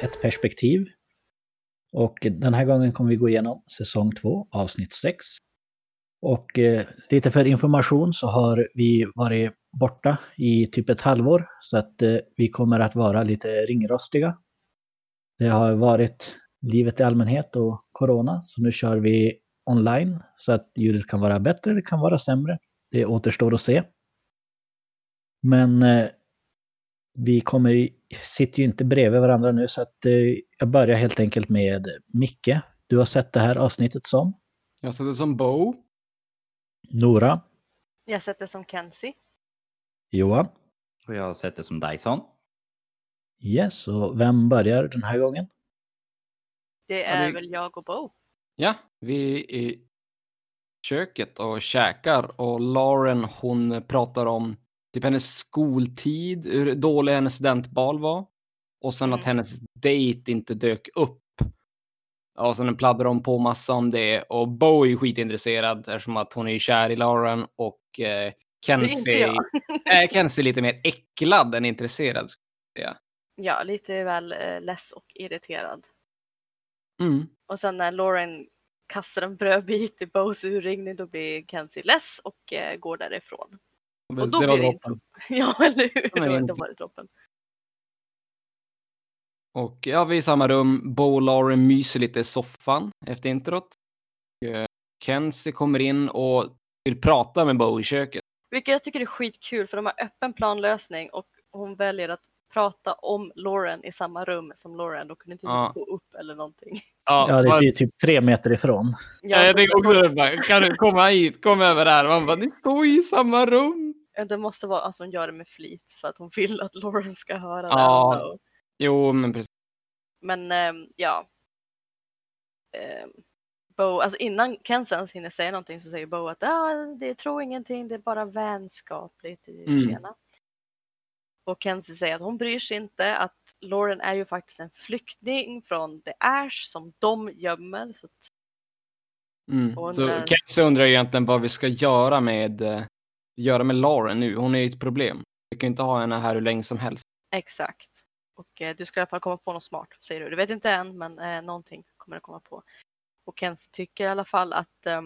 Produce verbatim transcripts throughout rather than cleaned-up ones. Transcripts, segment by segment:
ett perspektiv. Och den här gången kommer vi gå igenom säsong två, avsnitt sex. Och eh, lite för information så har vi varit borta i typ ett halvår. Så att eh, vi kommer att vara lite ringrostiga. Det har varit livet i allmänhet och corona. Så nu kör vi online så att ljudet kan vara bättre eller kan vara sämre. Det återstår att se. Men eh, vi kommer, sitter ju inte bredvid varandra nu så att eh, jag börjar helt enkelt med Micke. Du har sett det här avsnittet som? Jag har sett det som Bo. Nora. Jag har sett det som Kenzie. Johan. Och jag har sett det som Dyson. Yes, och vem börjar den här gången? Det är, är det... väl jag och Bo. Ja, vi är i köket och käkar och Lauren hon pratar om typ hennes skoltid, hur dålig hennes studentbal var. Och sen mm. att hennes dejt inte dök upp. Och sen pladdrar hon på massa om det. Och Bo är skitintresserad eftersom att hon är kär i Lauren. Och eh, Kenzie är Kenzie lite mer äcklad än intresserad. Ja, ja lite väl eh, less och irriterad. Mm. Och sen när Lauren kastar en brödbit i Bos urringning då blir Kenzie less och eh, går därifrån. Och, och då det blir det inte... Ja, eller hur? Ja, men, då var det droppen. Och ja, vi är i samma rum. Bo och Lauren myser lite i soffan efter introt. Kenzie kommer in och vill prata med Bo i köket. Vilket jag tycker är skitkul för de har öppen planlösning och hon väljer att prata om Lauren i samma rum som Lauren. Då kunde inte ja. gå upp eller någonting. Ja, ja det är ju typ tre meter ifrån. Ja, jag tänker också bara, kan du komma hit? Kom över här. Man bara, ni står i samma rum. Det måste vara, alltså hon gör det med flit för att hon vill att Lauren ska höra ja. det. Jo, men precis. Men, äm, ja. Äm, Bo, alltså innan Kenzie ens hinner säga någonting så säger Bo att ah, det tror ingenting, det är bara vänskapligt i mm. tjena. Och Kenzie säger att hon bryr sig inte, att Lauren är ju faktiskt en flykting från The Ash som de gömmer. Så, att... mm. hon så är... Kenzie undrar egentligen vad vi ska göra med, göra med Lauren nu. Hon är ju ett problem. Vi kan inte ha henne här hur länge som helst. Exakt. Och eh, du ska i alla fall komma på något smart, säger du. Du vet inte än, men eh, någonting kommer du komma på. Och Kenzie tycker i alla fall att eh,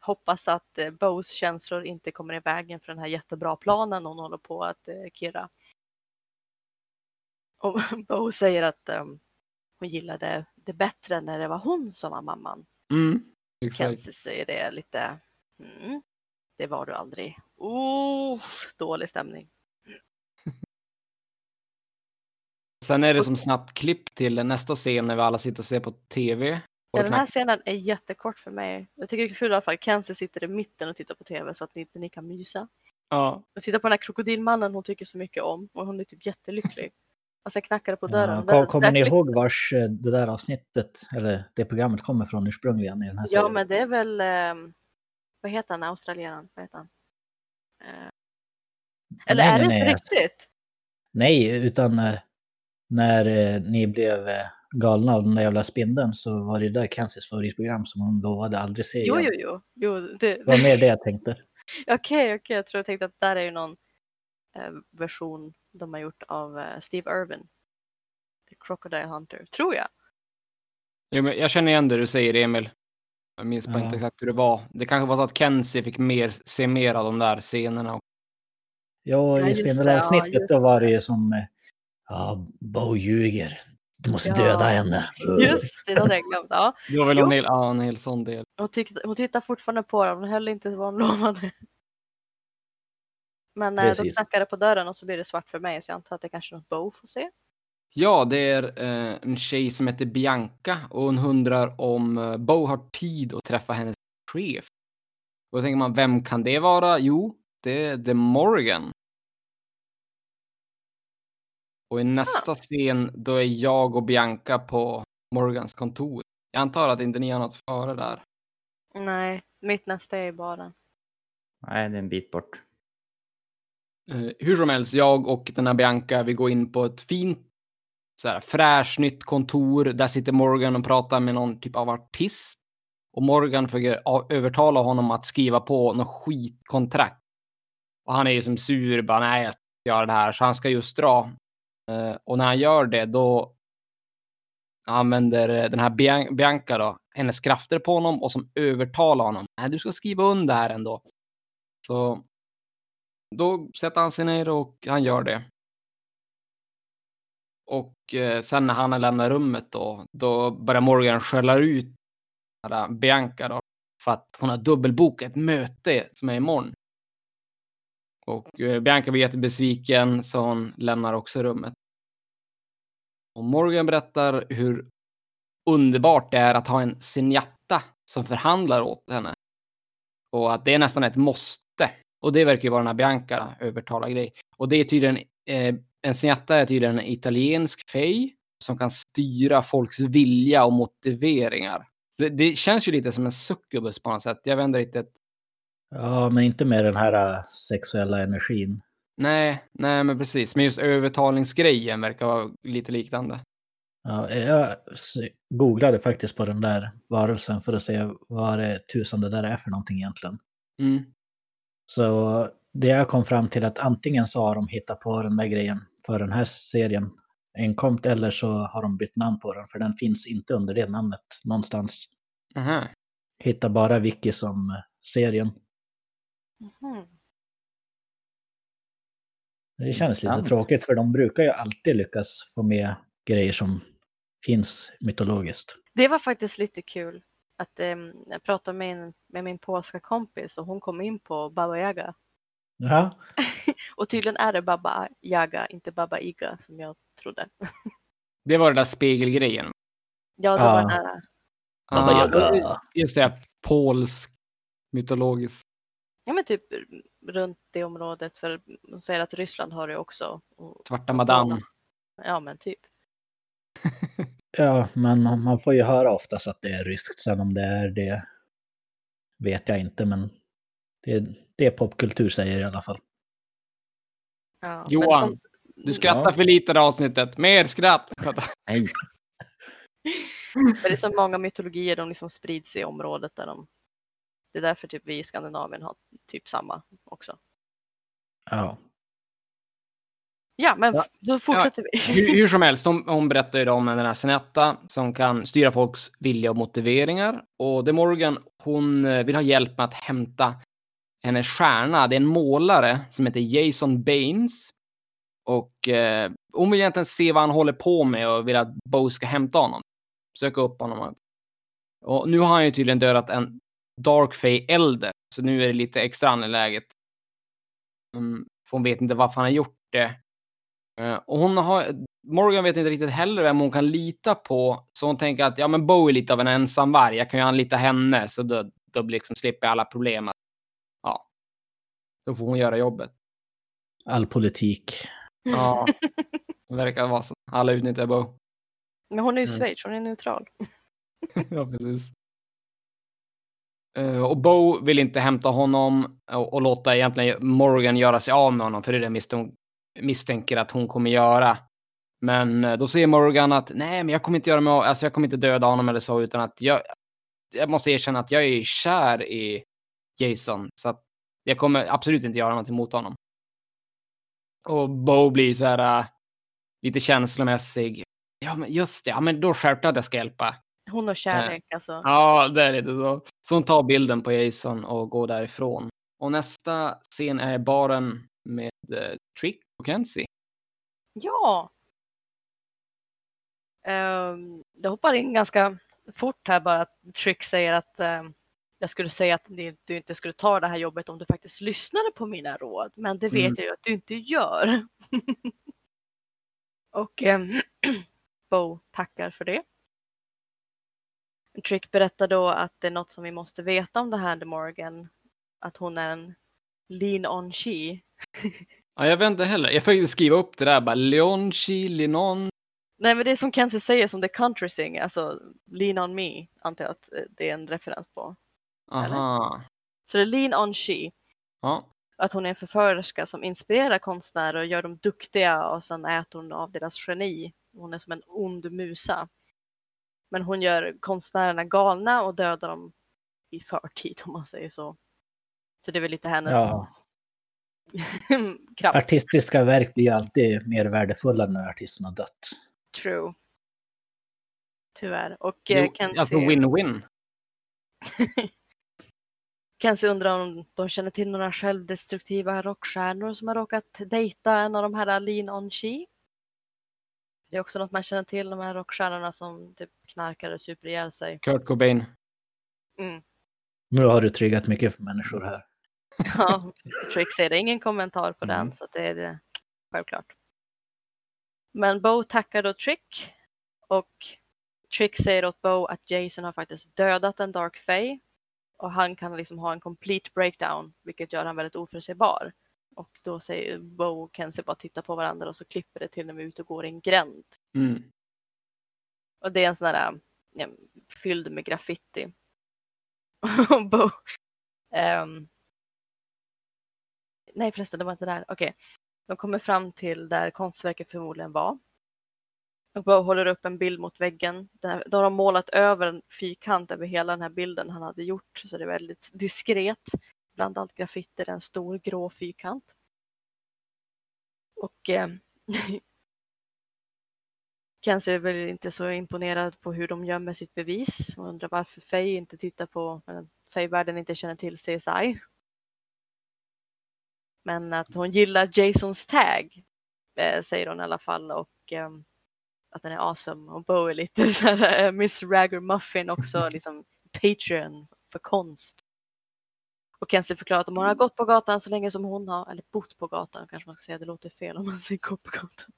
hoppas att eh, Bos känslor inte kommer i vägen för den här jättebra planen hon håller på att eh, kirra. Och Bo säger att um, hon gillade det bättre när det var hon som var mamman. Mm, exakt. Kenzie säger det lite, mm, det var du aldrig. Oh, dålig stämning. Sen är det som snabbt klipp till nästa scen när vi alla sitter och ser på tv. Ja, den här scenen är jättekort för mig. Jag tycker det är kul i alla fall. Kenzie sitter i mitten och tittar på tv så att ni inte ni kan mysa. Ja. Jag tittar på den här krokodilmannen hon tycker så mycket om och hon är typ jättelycklig. Och sen knackade på dörren. Ja, kommer ni ihåg vars det där avsnittet eller det programmet kommer från ursprungligen i den här serien? Ja, men det är väl eh, vad heter han, australienaren? Vad heter han? Eh, eller nej, är det nej, inte riktigt? Nej, utan eh, när eh, ni blev eh, galna av den där jävla spindeln så var det där Kenzies favoritprogram som hon lovade aldrig se. Jo, jo, jo. jo det... det var mer det jag tänkte. Okej, okej. Okay, okay. Jag tror jag tänkte att där är ju någon eh, version de har gjort av Steve Irwin. The Crocodile Hunter, tror jag. Ja, men jag känner igen det du säger, Emil. Jag minns ja. inte exakt hur det var. Det kanske var så att Kenzie fick mer, se mer av de där scenerna. Ja, ja i spindelavsnittet ja, då var det ju som ja, Bo ljuger. Du måste ja. döda henne. Just det, det hade jag glömt. Ja. Det var väl en hel, ja, en hel sån del. Hon, tyck, hon tittar fortfarande på dem. Hon höll inte vad hon lovade. Men de knackade på dörren och så blir det svart för mig. Så jag antar att det kanske är något Bo får se. Ja, det är eh, en tjej som heter Bianca. Och hon undrar om eh, Bo har tid att träffa hennes chef. Och då tänker man, vem kan det vara? Jo, det är The Morgan. Och i nästa ah. scen, då är jag och Bianca på Morgans kontor. Jag antar att inte ni har något före där. Nej, mitt nästa är i baren. Nej, det är en bit bort. Uh, hur som helst, jag och den här Bianca, vi går in på ett fint, så här, fräsch, nytt kontor. Där sitter Morgan och pratar med någon typ av artist. Och Morgan försöker övertala honom att skriva på något skitkontrakt. Och han är ju som sur, bara nej jag ska göra det här. Så han ska just dra. Uh, och när han gör det, då använder den här Bian- Bianca då, hennes krafter på honom och som övertalar honom. Nej, du ska skriva under här ändå. Så då sätter han sig ner och han gör det. Och eh, sen när han lämnar rummet då, då börjar Morgan skälla ut Bianca då, för att hon har dubbelbokat ett möte som är imorgon. Och eh, Bianca blir jättebesviken, så hon lämnar också rummet. Och Morgan berättar hur underbart det är att ha en senjatta som förhandlar åt henne. Och att det är nästan ett måste. Och det verkar ju vara den här Bianca övertalar grej. Och det är tydligen, eh, en senjatta är tydligen en italiensk fej som kan styra folks vilja och motiveringar. Så det, det känns ju lite som en succubus på något sätt. Jag vänder lite ett... Ja, men inte med den här uh, sexuella energin. Nej, nej men precis. Men just övertalningsgrejen verkar vara lite liknande. Ja, jag googlade faktiskt på den där varelsen för att se vad det tusan det där är för någonting egentligen. Mm. Så det jag kom fram till att antingen så har de hittat på den där grejen för den här serien enkomt, eller så har de bytt namn på den för den finns inte under det namnet någonstans. Mm. Hitta bara Wiki som serien. Mm. Det känns lite tråkigt för de brukar ju alltid lyckas få med grejer som finns mytologiskt. Det var faktiskt lite kul att eh, jag pratade med, en, med min polska kompis och hon kom in på Baba Yaga. Jaha. Och tydligen är det Baba Yaga, inte Baba Iga som jag trodde. Det var den där spegelgrejen. Ja, det ah. var den där. Baba ah, Yaga. Just det, polsk mytologiskt. Ja, men typ runt det området, för de säger att Ryssland har det också. Och, Svarta madame. Ja, men typ. Ja, men man, man får ju höra oftast att det är ryskt. Sen om det är det vet jag inte, men det, det är popkultur säger i alla fall. Ja, Johan, som... du skrattar ja. för lite det avsnittet. Mer skratt! Nej. Men det är så många mytologier de liksom sprids i området där de... Det är därför typ vi i Skandinavien har typ samma också. Ja. Ja, men ja. då fortsätter ja. vi. hur, hur som helst, hon, hon berättar ju då om den här senetta som kan styra folks vilja och motiveringar. Och det Morgan, hon vill ha hjälp med att hämta hennes stjärna. Det är en målare som heter Jason Baines. Och eh, hon vill egentligen se vad han håller på med och vill att Bo ska hämta honom. Söka upp honom. Och nu har han ju tydligen dödat en Dark Fae Elder. Så nu är det lite extra angeläget. För hon vet inte varför han har gjort det. Och hon har... Morgan vet inte riktigt heller vem hon kan lita på. Så hon tänker att ja, men Bo är lite av en ensam varg. Jag kan ju anlita henne. Så då, då liksom slipper jag alla problem. Ja. Då får hon göra jobbet. All politik. Ja. Det verkar vara så. Alla utnyttjar Bo. Men hon är ju mm. Schweiz. Hon är neutral. Ja, precis. Och Bo vill inte hämta honom och, och låta egentligen Morgan göra sig av med honom. För det är det misstänk- misstänker att hon kommer göra. Men då säger Morgan att nej, men jag kommer inte göra mig av, alltså jag kommer inte döda honom eller så. Utan att jag, jag måste erkänna att jag är kär i Jason. Så att jag kommer absolut inte göra någonting mot honom. Och Bo blir så här äh, lite känslomässig. Ja, men just det. Ja, men då skärpte att jag ska hjälpa. Hon och kärlek Nej. alltså. Ja, det är det då. Så hon tar bilden på Jason och går därifrån. Och nästa scen är baren med eh, Trick och Kenzie. Ja. Um, det hoppar in ganska fort här bara att Trick säger att um, jag skulle säga att du inte skulle ta det här jobbet om du faktiskt lyssnade på mina råd. Men det vet mm. jag ju att du inte gör. Och um, Bo tackar för det. Trick berättar då att det är något som vi måste veta om det här The Morgan. Att hon är en lean on she. Ja, jag vände heller. Jag försökte skriva upp det där. Bara leon she, lean on. Nej, men det är som Kenzie säger som The Country Sing. Alltså, lean on me. Antar jag att det är en referens på. Aha. Eller? Så det är lean on she. Ja. Att hon är en förförerska som inspirerar konstnärer och gör dem duktiga. Och sen äter hon av deras geni. Hon är som en ond musa. Men hon gör konstnärerna galna och dödar dem i förtid om man säger så. Så det är väl lite hennes ja. kraft. Artistiska verk blir alltid mer värdefulla när artisten har dött. True. tyvärr. Och jo, Kenzie... Alltså win-win. Kenzie undrar om de känner till några självdestruktiva rockstjärnor som har råkat dejta en av de här Leanan sídhe. Det är också något man känner till, de här rockstjärnorna som typ knarkar och super ihjäl sig. Kurt Cobain. Mm. Nu har du triggat mycket för människor här. Ja, Trick säger det. Ingen kommentar på mm. den, så det är det självklart. Men Bo tackar då Trick, och Trick säger åt Bo att Jason har faktiskt dödat en Dark Fae och han kan liksom ha en complete breakdown, vilket gör han väldigt oförutsägbar. Och då säger Bo och Kenzie bara titta på varandra och så klipper det till när vi ut och går i en gränd. Mm. Och det är en sån där ja, fylld med graffiti. Och Bo... Um, nej förresten, det var inte där. Okej. Okay. De kommer fram till där konstverket förmodligen var. Och Bo håller upp en bild mot väggen. Där, då har de målat över en fyrkant över hela den här bilden han hade gjort. Så det är väldigt diskret. Bland allt graffiti är en stor grå fyrkant. Och eh, Kenzie är väl inte så imponerad på hur de gömmer sitt bevis. Och undrar varför Faye inte tittar på, Faye-världen inte känner till C S I. Men att hon gillar Jasons tag, eh, säger hon i alla fall. Och eh, att den är awesome. Och Bo är lite så här eh, Miss Ragger-Muffin också. Liksom patron för konst. Och Kenzie förklarar att om hon har gått på gatan så länge som hon har, eller bott på gatan kanske man ska säga, det låter fel om man säger gå på gatan.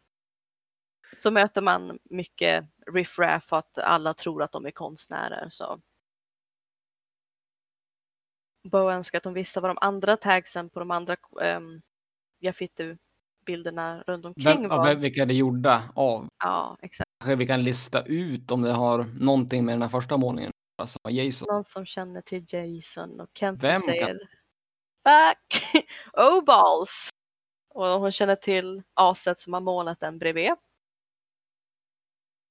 Så möter man mycket riff-raff att alla tror att de är konstnärer. Så. Bo önskar att hon visste vad de andra tagsen på de andra ähm, graffiti-bilderna runt omkring var. Ja, vilka det är gjorda av. Ja, exakt. Kanske vi kan lista ut om det har någonting med den här första målningen. Som Jason. Någon som känner till Jason. Och Kenzie säger kan... Fuck! Oh balls! Och hon känner till aset som har målat den bredvid.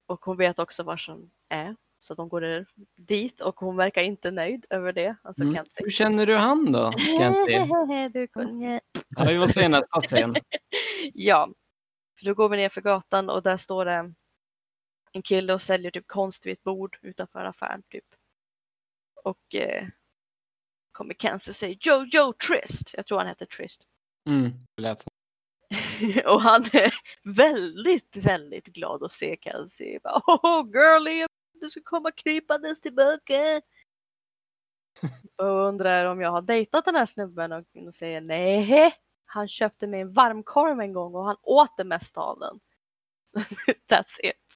Och hon vet också var som är. Så de går dit och hon verkar inte nöjd över det. Alltså mm. Kenzie. Hur känner du han då? Kenzie? Du kunde... Ja, vi var sena. Ja. För då går vi ner för gatan och där står det en kille och säljer typ konst vid ett bord utanför affären typ. Och eh, kommer Kenzie och säger Yo, yo, Trist. Jag tror han heter Trist. Mm, lät som. Och han är väldigt, väldigt glad att se Kenzie. Bara, oh, girlie, du ska komma krypandes tillbaka. Och undrar om jag har dejtat den här snubben. Och, och säger nej. Han köpte mig en varmkorv en gång och han åt det mesta av den. That's it.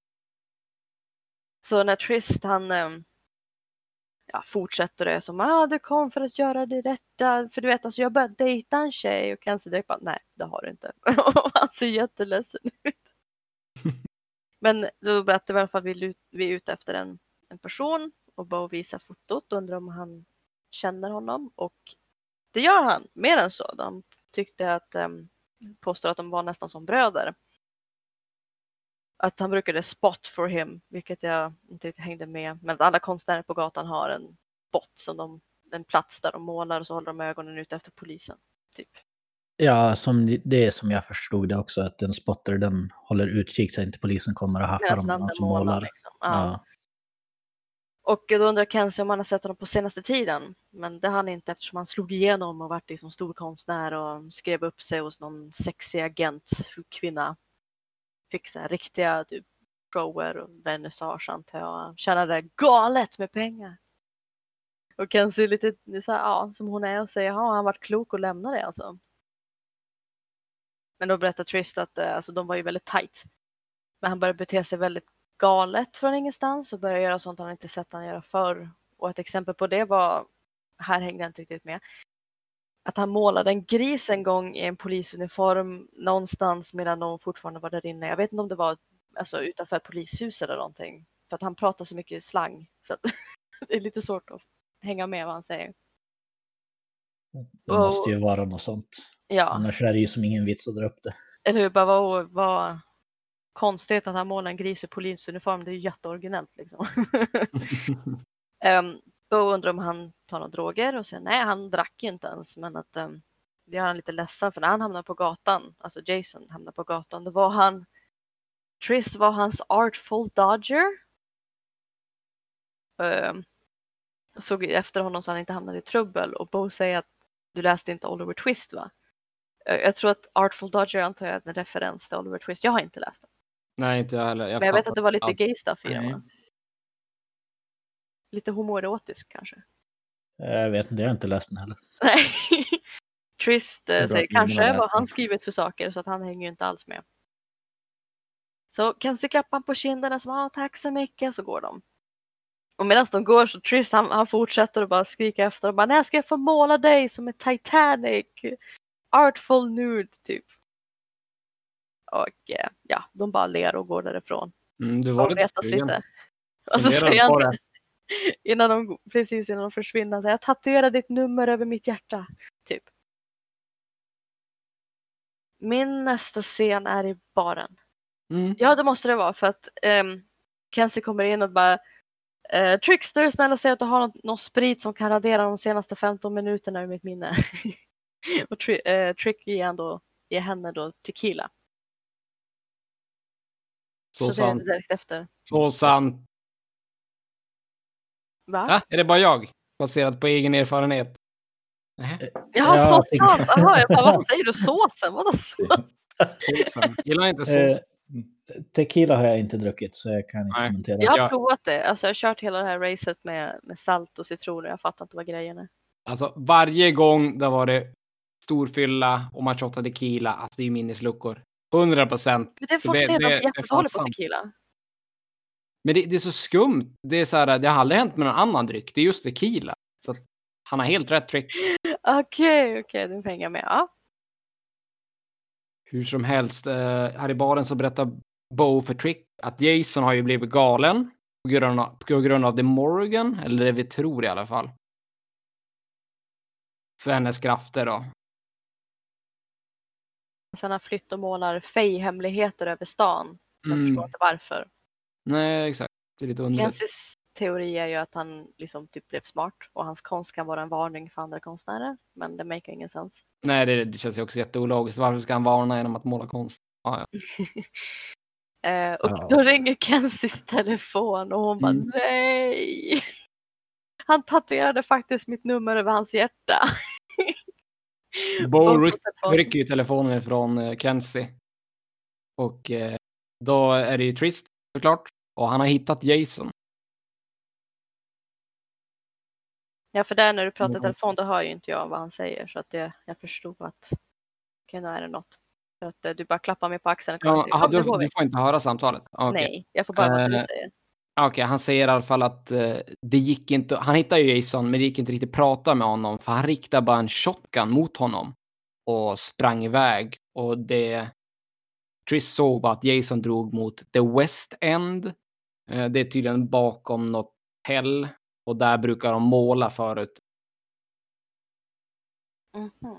Så när Trist han... Um, Ja, fortsätter det som, ja ah, du kom för att göra det rätta, för du vet alltså jag började dejta en tjej och Kenzie direkt bara, nej det har du inte. Och han ser jätteledsen ut. Men då berättar vi i alla fall att vi, vi är ute efter en, en person och bara visar fotot och undrar om han känner honom och det gör han, mer än så. De tyckte att, um, påstår att de var nästan som bröder. Att han brukade spot for him, vilket jag inte riktigt hängde med. Men att alla konstnärer på gatan har en spot, som de, en plats där de målar och så håller de ögonen ute efter polisen. Typ. Ja, som det är som jag förstod det också, att en spotter den håller utkik så att inte polisen kommer och haffar dem som målar. målar liksom. ja. Ja. Och då undrar Kenzie om han har sett honom på senaste tiden. Men det hann inte eftersom han slog igenom och varit liksom stor konstnär och skrev upp sig hos någon sexig agent, kvinna. Fick så här riktiga typ, shower och vernissage antar jag. Tjänade galet med pengar. Och Kenzie lite så här, ja, som hon är och säger ja, han varit klok och lämnade det alltså. Men då berättar Trist att alltså, de var ju väldigt tight. Men han började bete sig väldigt galet från ingenstans och började göra sånt han inte sett han göra förr. Och ett exempel på det var, här hängde jag inte riktigt med, att han målade en gris en gång i en polisuniform någonstans medan de fortfarande var där inne. Jag vet inte om det var alltså, utanför polishus eller någonting. För att han pratar så mycket slang. Så att det är lite svårt att hänga med vad han säger. Det måste ju vara något sånt. Ja. Annars är det ju som ingen vits att dra upp det. Eller hur? Bara vad, vad konstigt att han målade en gris i polisuniform. Det är ju jätteoriginellt liksom. um, Bo undrar om han tar några droger och säger nej, han drack inte ens. Men att um, det gör han lite ledsen för när han hamnade på gatan, alltså Jason hamnade på gatan, då var han, Trist var hans Artful Dodger. eh, såg efter honom så han inte hamnade i trubbel. Och Bo säger att du läste inte Oliver Twist, va? Eh, jag tror att Artful Dodger antar jag är en referens till Oliver Twist. Jag har inte läst den. Nej, inte jag heller. Jag Men jag vet att det var lite allt. gay stuff i den. Lite homoerotisk kanske. Jag vet inte, jag har inte läst den heller. Nej. Trist säger kanske vad han skrivit för saker, så att han hänger ju inte alls med. Så kanske klappar han på kinderna som ah, tack så mycket, så går de. Och medan de går så Trist han, han fortsätter och bara skrika efter och bara när ska jag få måla dig som en Titanic artful nude typ. Och ja, de bara ler och går därifrån. Mm, du var lite. lite. Och så säger han innan de, precis innan de försvinner så jag tatuerar ditt nummer över mitt hjärta typ. Min nästa scen är i baren. Mm. Ja, det måste det vara för att um, Kenzie kommer in och bara uh, Trickster, snälla säg att du har någon, någon sprit som kan radera de senaste femton minuterna ur mitt minne. Och tri- uh, Trick ger, ändå, ger henne då tequila. Så, så sant. Det är direkt efter. Så sant. Va? Ja, är det bara jag? Baserat på egen erfarenhet. Nähä. Jaha, ja, så sant. Jaha, jag bara, vad säger du? Såsen? Vadå sås? Såsen. Gillar inte sås. Tequila har jag inte druckit så jag kan inte Nej. kommentera. Jag har jag... provat det. Alltså, jag har kört hela det här racet med, med salt och citroner. Jag fattar inte vad grejen är. Alltså, varje gång där var det storfylla och matchotta tequila. Alltså, det är ju minnesluckor. hundra procent. Men det får se, de är jättedåliga på tequila. Men det, det är så skumt. Det är så här, det har aldrig hänt med någon annan dryck. Det är just tequila. Så att han har helt rätt trick. Okej, okej. Den pengar med, ja. Hur som helst, eh, här i baren så berättar Bo för Trick att Jason har ju blivit galen på grund av, på grund av det Morgan, eller det vi tror i alla fall. För hennes krafter då. Sen har flytt och målar fejhemligheter över stan. Jag mm. förstår inte varför. Nej, exakt. Det är lite underligt. Kenzies teori är ju att han liksom typ blev smart och hans konst kan vara en varning för andra konstnärer, men det maker ingen sens. Nej, det, det känns ju också jätteologiskt. Varför ska han varna genom att måla konst? Ah, ja. eh, och oh. då ringer Kenzies telefon och hon bara mm. nej! Han tatuerade faktiskt mitt nummer över hans hjärta. Bo rycker ju telefonen från Kenzie. Och eh, då är det ju Trist såklart. Och han har hittat Jason. Ja, för där när du pratar telefon då hör ju inte jag vad han säger. Så att det, jag förstod att okej, nu är det något. För att du bara klappar mig på axeln. Och ja, aha, du, du får inte höra samtalet. Okay. Nej, jag får bara höra uh, vad du säger. Okej, okay, han säger i alla fall att uh, det gick inte, han hittar ju Jason men det gick inte riktigt att prata med honom. För han riktade bara en shotgun mot honom. Och sprang iväg. Och det Trist såg var att Jason drog mot The West End. Uh, det är tydligen bakom något hell. Och där brukar de måla förut. Mm-hmm.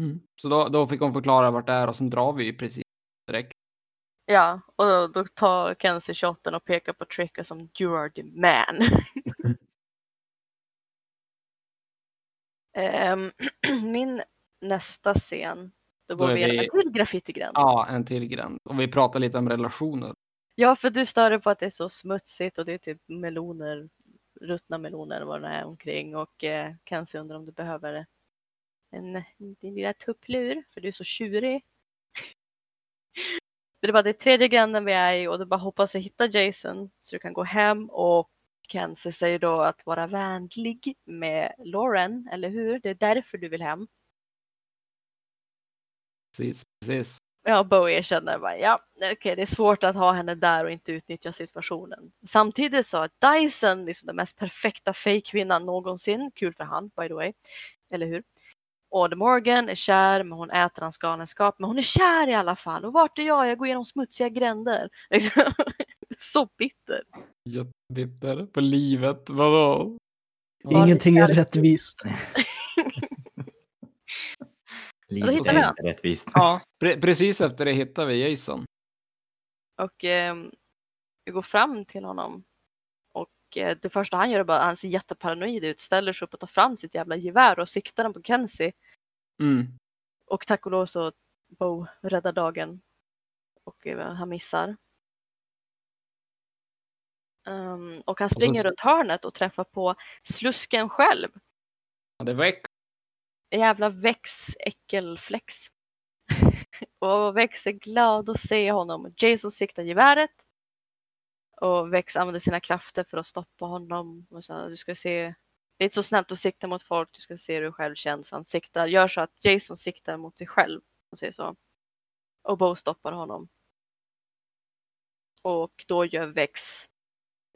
Mm. Så då, då fick hon förklara vart det är och sen drar vi ju precis direkt. Ja, och då, då tar Kenzie shotten och pekar på Tricker som you are the man. um, min nästa scen, då, då går vi en till graffiti-gränd. Ja, en till gränd. Och vi pratar lite om relationer. Ja, för du stör dig på att det är så smutsigt och det är typ meloner, ruttna meloner vad det är omkring. Och eh, kanske undrar om du behöver en, din lilla tupplur, för du är så tjurig. Det är bara det tredje gränden vi är i och du bara hoppas jag hittar Jason så du kan gå hem. Och Kenzie säger då att vara vänlig med Lauren, eller hur? Det är därför du vill hem. Precis, precis. Ja, Bowie känner bara, ja, okej, okay, det är svårt att ha henne där och inte utnyttja situationen. Samtidigt så att Dyson, liksom den mest perfekta fejkkvinnan någonsin, kul för han, by the way, eller hur? Och Morgan är kär, men hon äter hans galenskap, men hon är kär i alla fall. Och vart är jag? Jag går igenom smutsiga gränder. Så bitter. Jättebitter på livet, vadå? Ingenting är rättvist. Livet är inte rättvist. Ja, pre- precis efter det hittar vi Jason. Och eh, vi går fram till honom. Och eh, det första han gör är bara att han ser jätteparanoid ut. Ställer sig upp och tar fram sitt jävla gevär och siktar den på Kenzie. Mm. Och tack och lov så Bo räddar dagen. Och eh, han missar. Um, och han springer och så... runt hörnet och träffar på slusken själv. Ja, det är Vex. Jävla Vex äckelflex. Och Vex är glad att se honom. Jason siktar geväret. Och Vex använder sina krafter för att stoppa honom. Och så, du ska se... Det är inte så snällt att sikta mot folk. Du ska se hur du själv känns. Han siktar, gör så att Jason siktar mot sig själv. Och säger så. Och Bo stoppar honom. Och då gör Vex...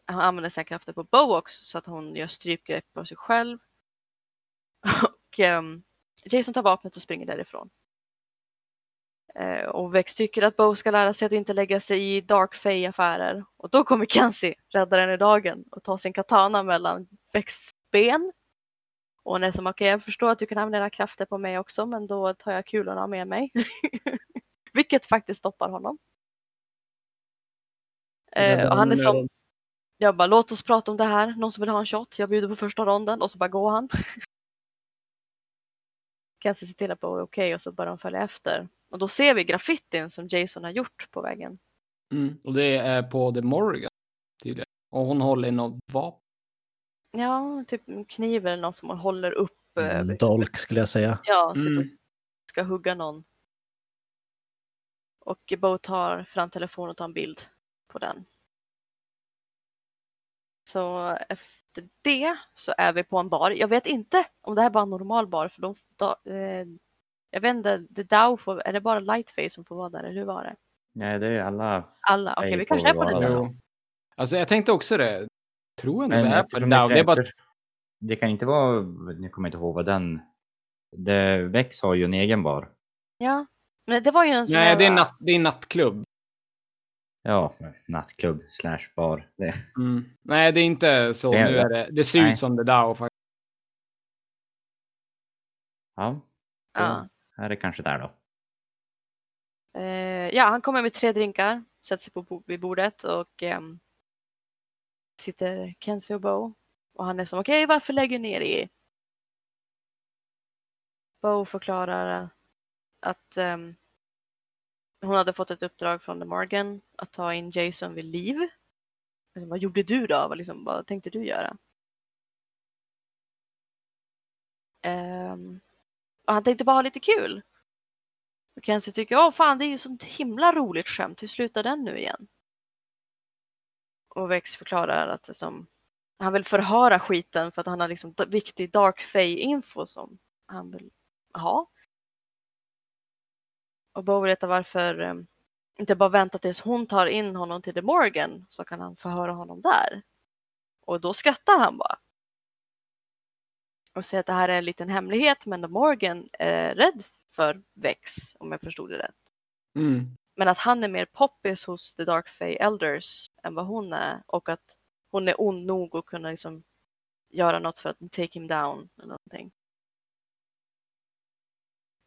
Han använder sina krafter på Bo också. Så att hon gör strypgrepp på sig själv. Och um, Jason tar vapnet och springer därifrån. Uh, och Vex tycker att Bo ska lära sig att inte lägga sig i Dark Fae-affärer. Och då kommer Kansi, räddaren i dagen, och tar sin katana mellan Vex ben. Och hon är som, okej, okay, jag förstår att du kan använda dina krafter på mig också, men då tar jag kulorna med mig. Vilket faktiskt stoppar honom. Uh, och han är som... Jag bara, låt oss prata om det här. Någon som vill ha en shot. Jag bjuder på första ronden. Och så bara går han. Kanske se till att bara, okej. Okay, och så börjar de följa efter. Och då ser vi graffitin som Jason har gjort på vägen. Mm, och det är på The Morgan tydligen. Och hon håller i något vapen. Ja, typ en kniv eller något som hon håller upp. En dolk skulle jag säga. Ja, så mm. ska hugga någon. Och Bo tar fram telefonen och tar en bild på den. Så efter det så är vi på en bar. Jag vet inte om det här bara en normal bar. För de, da, eh, jag vet inte, The Dow får, är det bara Lightface som får vara där? Eller hur var det? Nej, det är alla. Alla, okej, okay, vi kanske är på The Dow. Alltså jag tänkte också det. Tror jag, jag är på The Dow. Det, bara... det kan inte vara, nu kommer jag inte ihåg vad den. The Vex har ju en egen bar. Ja, men det var ju en sån. Nej, det är, natt, det är en nattklubb. Ja, nattklubb slash bar. Det. Mm. Nej, det är inte så. Det, nu är det, det ser nej. Ut som det där. Och faktiskt... Ja, då ja. Är det kanske där då. Eh, ja, han kommer med tre drinkar. Sätter sig på vid bordet och eh, sitter Kenzie och Bo. Och han är som, okej, okay, varför lägger ni er i? Bo förklarar att... Eh, Hon hade fått ett uppdrag från The Morgan att ta in Jason vid liv. Men vad gjorde du då? Vad, liksom, vad tänkte du göra? Um, och han tänkte bara ha lite kul. Och Kenzie tycker, åh fan, det är ju sånt himla roligt skämt. Hur slutar den nu igen? Och Vex förklarar att liksom, han vill förhöra skiten för att han har liksom viktig Dark Fae-info som han vill ha. Och Bo berättar varför um, inte bara vänta tills hon tar in honom till The Morgan så kan han förhöra honom där. Och då skrattar han bara. Och säger att det här är en liten hemlighet, men The Morgan är rädd för Vex, om jag förstod det rätt. Mm. Men att han är mer poppis hos The Dark Fae Elders än vad hon är. Och att hon är ond nog att kunna liksom göra något för att take him down eller någonting.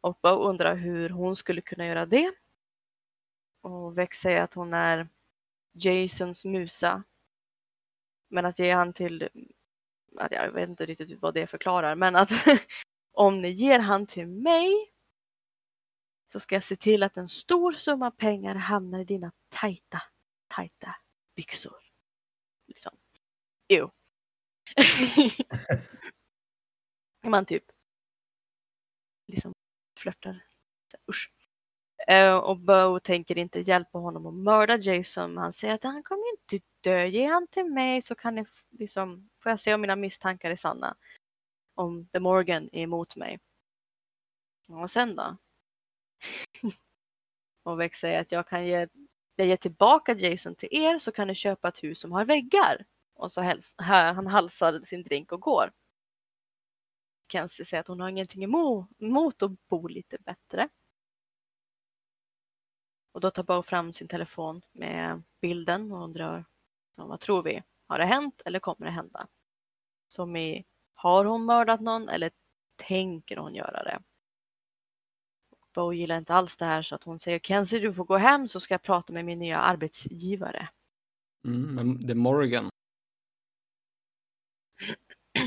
Och Bo undrar hur hon skulle kunna göra det. Och Vex säger att hon är Jasons musa. Men att ge han till... Jag vet inte riktigt vad det förklarar. Men att om ni ger han till mig så ska jag se till att en stor summa pengar hamnar i dina tajta, tajta byxor. Liksom. Jo. Man typ... Liksom... flörtar. Usch. Uh, och Bo tänker inte hjälpa honom att mörda Jason. Han säger att han kommer inte dö. Ge han till mig så kan jag liksom, får jag se om mina misstankar är sanna. Om The Morgan är emot mig. Och sen då? Och Vex säger att jag kan ge, jag ger tillbaka Jason till er så kan ni köpa ett hus som har väggar. Och så häls, han halsar sin drink och går. Kanske säga att hon har ingenting emot att bo lite bättre. Och då tar Bo fram sin telefon med bilden och undrar, vad tror vi? Har det hänt eller kommer det hända? Som i, har hon mördat någon eller tänker hon göra det? Bo gillar inte alls det här så att hon säger, Kenzie, du får gå hem så ska jag prata med min nya arbetsgivare. Mm, The Morgan.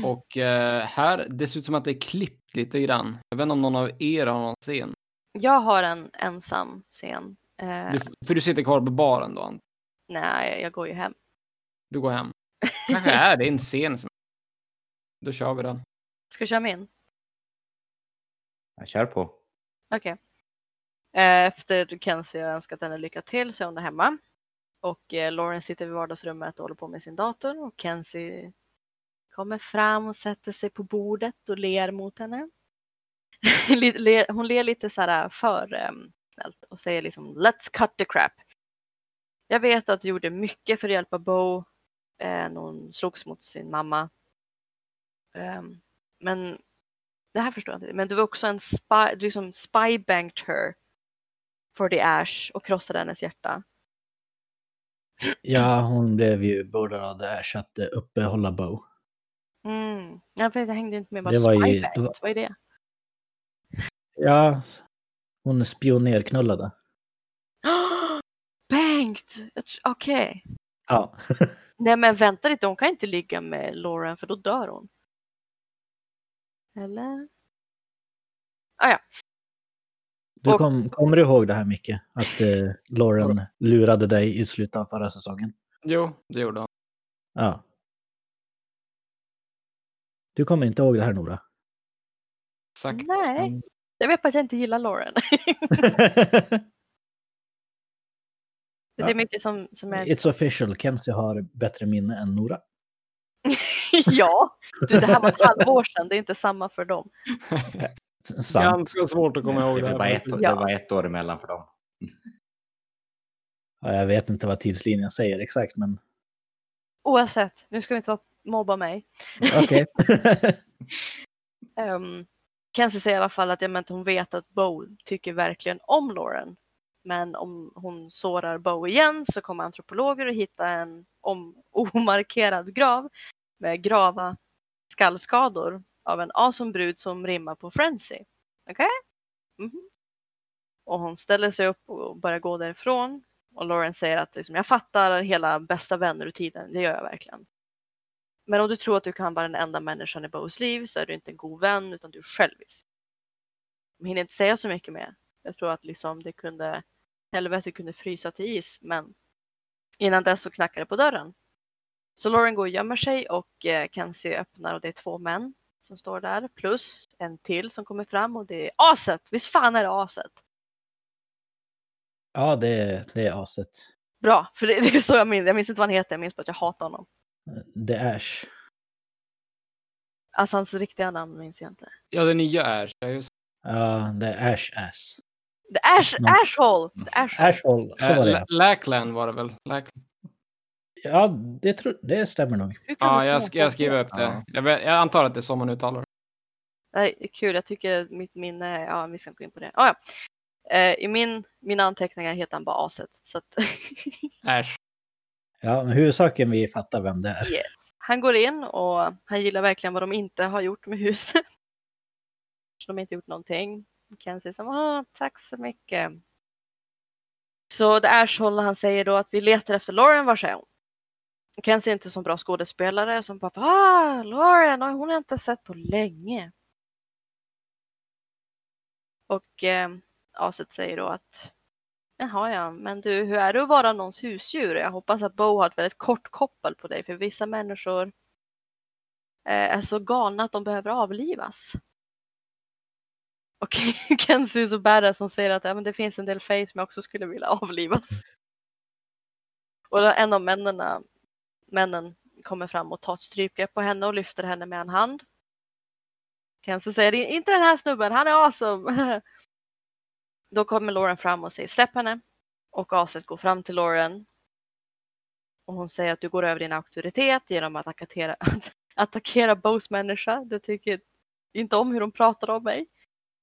Och eh, här, det ser ut som att det är klippt lite grann. Jag vet inte om någon av er har någon scen. Jag har en ensam scen. Eh... Du, för du sitter kvar på baren då? Nej, jag går ju hem. Du går hem. Kanske är det en scen som... Då kör vi den. Ska du köra min? Jag kör på. Okej. Okay. Efter Kenzie har önskat henne lycka till så är hon hemma. Och eh, Lauren sitter vid vardagsrummet och håller på med sin dator. Och Kenzie kommer fram och sätter sig på bordet och ler mot henne. Hon ler lite så här för eh, snällt och säger liksom let's cut the crap. Jag vet att du gjorde mycket för att hjälpa Bo eh, när hon slogs mot sin mamma. Um, men det här förstår jag inte. Men du var också en spy, du liksom spy-banked her for the Ash och krossade hennes hjärta. Ja, hon blev ju beordrad av The Ash att uppehålla Bo. Mm. Ja, för jag hängde inte med bara spy-banked. Var... Vad är det? Ja, hon spionerknullade. Banked! Okej. Okay. Ja. Nej, men vänta lite. Hon kan inte ligga med Lauren för då dör hon. Eller? Ah, ja. Du och... kom, kommer du ihåg det här, Micke? Att eh, Lauren lurade dig i slutet av förra säsongen? Jo, det gjorde hon. Ja. Du kommer inte ihåg det här, Nora? Exakt. Nej, jag vet att jag inte gillar Lauren. Det är ja. Mycket som, som är... It's official, Kenzie har bättre minne än Nora. Ja, du, det här var ett halvår sedan. Det är inte samma för dem. Det är ganska svårt att komma ihåg det. Det var ett, det var ett år emellan för dem. Ja, jag vet inte vad tidslinjen säger exakt, men... Oavsett, nu ska vi inte mobba mig. Okej. Okay. um, Kenzie säger i alla fall att jag menar, hon vet att Bo tycker verkligen om Lauren. Men om hon sårar Bo igen så kommer antropologer att hitta en om- omarkerad grav med grava skallskador av en awesome brud som rimmar på frenzy. Okej? Okay? Mm-hmm. Och hon ställer sig upp och börjar gå därifrån. Och Lauren säger att liksom, jag fattar hela bästa vänner-tiden. Det gör jag verkligen. Men om du tror att du kan vara den enda människan i Bows liv så är du inte en god vän utan du är självisk. Hon hinner inte säga så mycket mer. Jag tror att liksom det kunde, helvete kunde frysa till is. Men innan dess så knackade det på dörren. Så Lauren går och gömmer sig och eh, Kenzie öppnar och det är två män som står där. Plus en till som kommer fram och det är aset. Visst fan är det aset? Ja, det, det är aset. Bra, för det, det är så jag minns. Jag minns inte vad han heter, jag minns bara att jag hatar honom. The Ash. Alltså hans riktiga namn minns jag inte. Ja, det nya Ash. Ja, The Ash Ash. The Ash Ashhole. The Ashhole. Äh, Lachlan var det väl? Lachlan. Ja, det, tror, det stämmer nog. Ja, jag, sk- jag skriver upp det. Ja. Jag, vet, jag antar att det är så man uttalar. Det är kul, jag tycker mitt minne... Ja, vi ska inte gå in på det. Oh, ja. eh, I min, mina anteckningar heter han bara Aset. Så att... Ash. Ja, men huvudsaken vi fattar vem det är. Yes. Han går in och han gillar verkligen vad de inte har gjort med huset. De har inte gjort någonting. Kenzie som, ah, tack så mycket. Så det är så han säger då att vi letar efter Lauren, var är hon? Kenzie är inte som bra skådespelare som bara, ah, Lauren, hon har inte sett på länge. Och eh, Aset säger då att, jaha ja, men du, hur är det att vara någons husdjur? Jag hoppas att Bo har ett väldigt kort koppel på dig, för vissa människor eh, är så galna att de behöver avlivas. Och Kenzie är så badass som säger att ja, men det finns en del face som jag också skulle vilja avlivas. Och en av männen, männen kommer fram och tar ett strypgrepp på henne och lyfter henne med en hand. Kenzie säger, inte den här snubben, han är awesome. Då kommer Lauren fram och säger släpp henne. Och aset går fram till Lauren. Och hon säger att du går över din auktoritet genom att attackera, attackera Bows människa. Det tycker inte om hur de pratar om mig.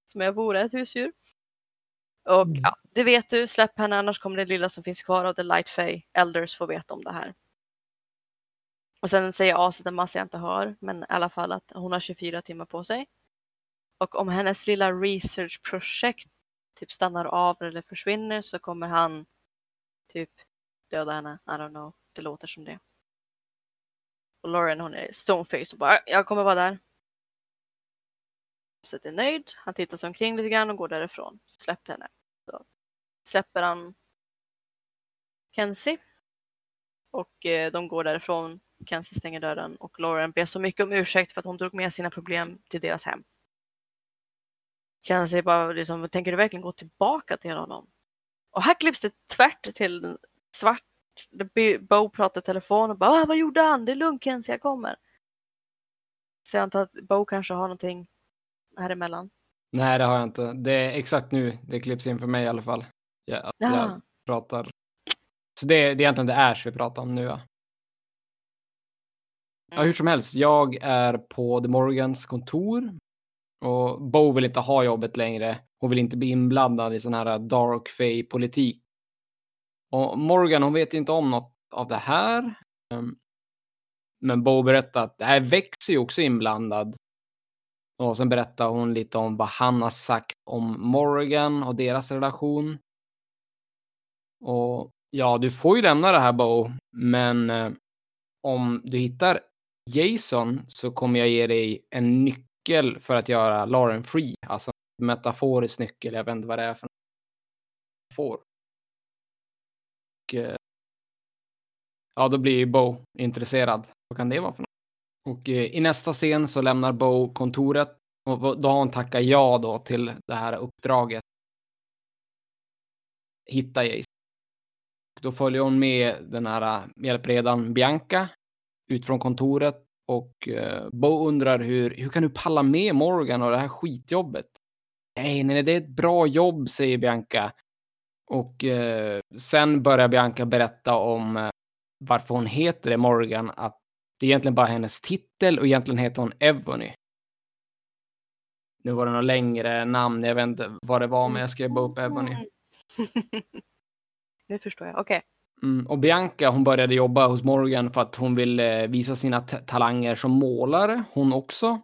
Som jag vore ett husdjur. Och ja, det vet du. Släpp henne, annars kommer det lilla som finns kvar av The Light Fae Elders få veta om det här. Och sen säger aset en massa jag inte hör. Men i alla fall att hon har tjugofyra timmar på sig. Och om hennes lilla researchprojekt typ stannar av eller försvinner så kommer han typ döda henne. I don't know. Det låter som det. Och Lauren, hon är stonefaced och bara, jag kommer vara där. Så är nöjd. Han tittar sig omkring lite grann och går därifrån. Släpp henne. Så släpper han Kenzie. och eh, de går därifrån. Kenzie stänger dörren och Lauren ber så mycket om ursäkt för att hon drog med sina problem till deras hem. Kenzie bara liksom, tänker du verkligen gå tillbaka till honom? Och här klipps det tvärt till svart. Bo pratar i telefon och bara, vad gjorde han? Det är lugnt Kenzie, jag kommer. Så jag antar att Bo kanske har någonting här emellan. Nej, det har jag inte. Det är exakt nu det klipps in för mig i alla fall. Jag, jag pratar. Så det, det är egentligen det Ash vi pratar om nu. Ja. Ja, hur som helst. Jag är på The Morgans kontor. Och Bo vill inte ha jobbet längre. Hon vill inte bli inblandad i sån här dark fey-politik. Och Morgan, hon vet inte om något av det här. Men Bo berättar att det här Vex är ju också inblandad. Och sen berättar hon lite om vad han har sagt om Morgan och deras relation. Och ja, du får ju lämna det här Bo. Men om du hittar Jason så kommer jag ge dig en nyckel för att göra Lauren free. Alltså en metaforisk nyckel, jag vet inte vad det är för metafor. Och ja, då blir ju Bo intresserad. Vad kan det vara för något? Och eh, i nästa scen så lämnar Bo kontoret. Och då har hon tackat ja då till det här uppdraget. Hitta Jason. Då följer hon med den här hjälpredan Bianca ut från kontoret. Och eh, Bo undrar hur, hur kan du palla med Morgan och det här skitjobbet? Nej, nej, det är ett bra jobb, säger Bianca. Och eh, sen börjar Bianca berätta om eh, varför hon heter det Morgan, att det är egentligen bara hennes titel och egentligen heter hon Evony. Nu var det något längre namn, jag vet inte vad det var men jag skrev bara upp Evony. Nu förstår jag, okej. Okay. Mm, och Bianca, hon började jobba hos Morgan för att hon ville visa sina t- talanger som målare, hon också.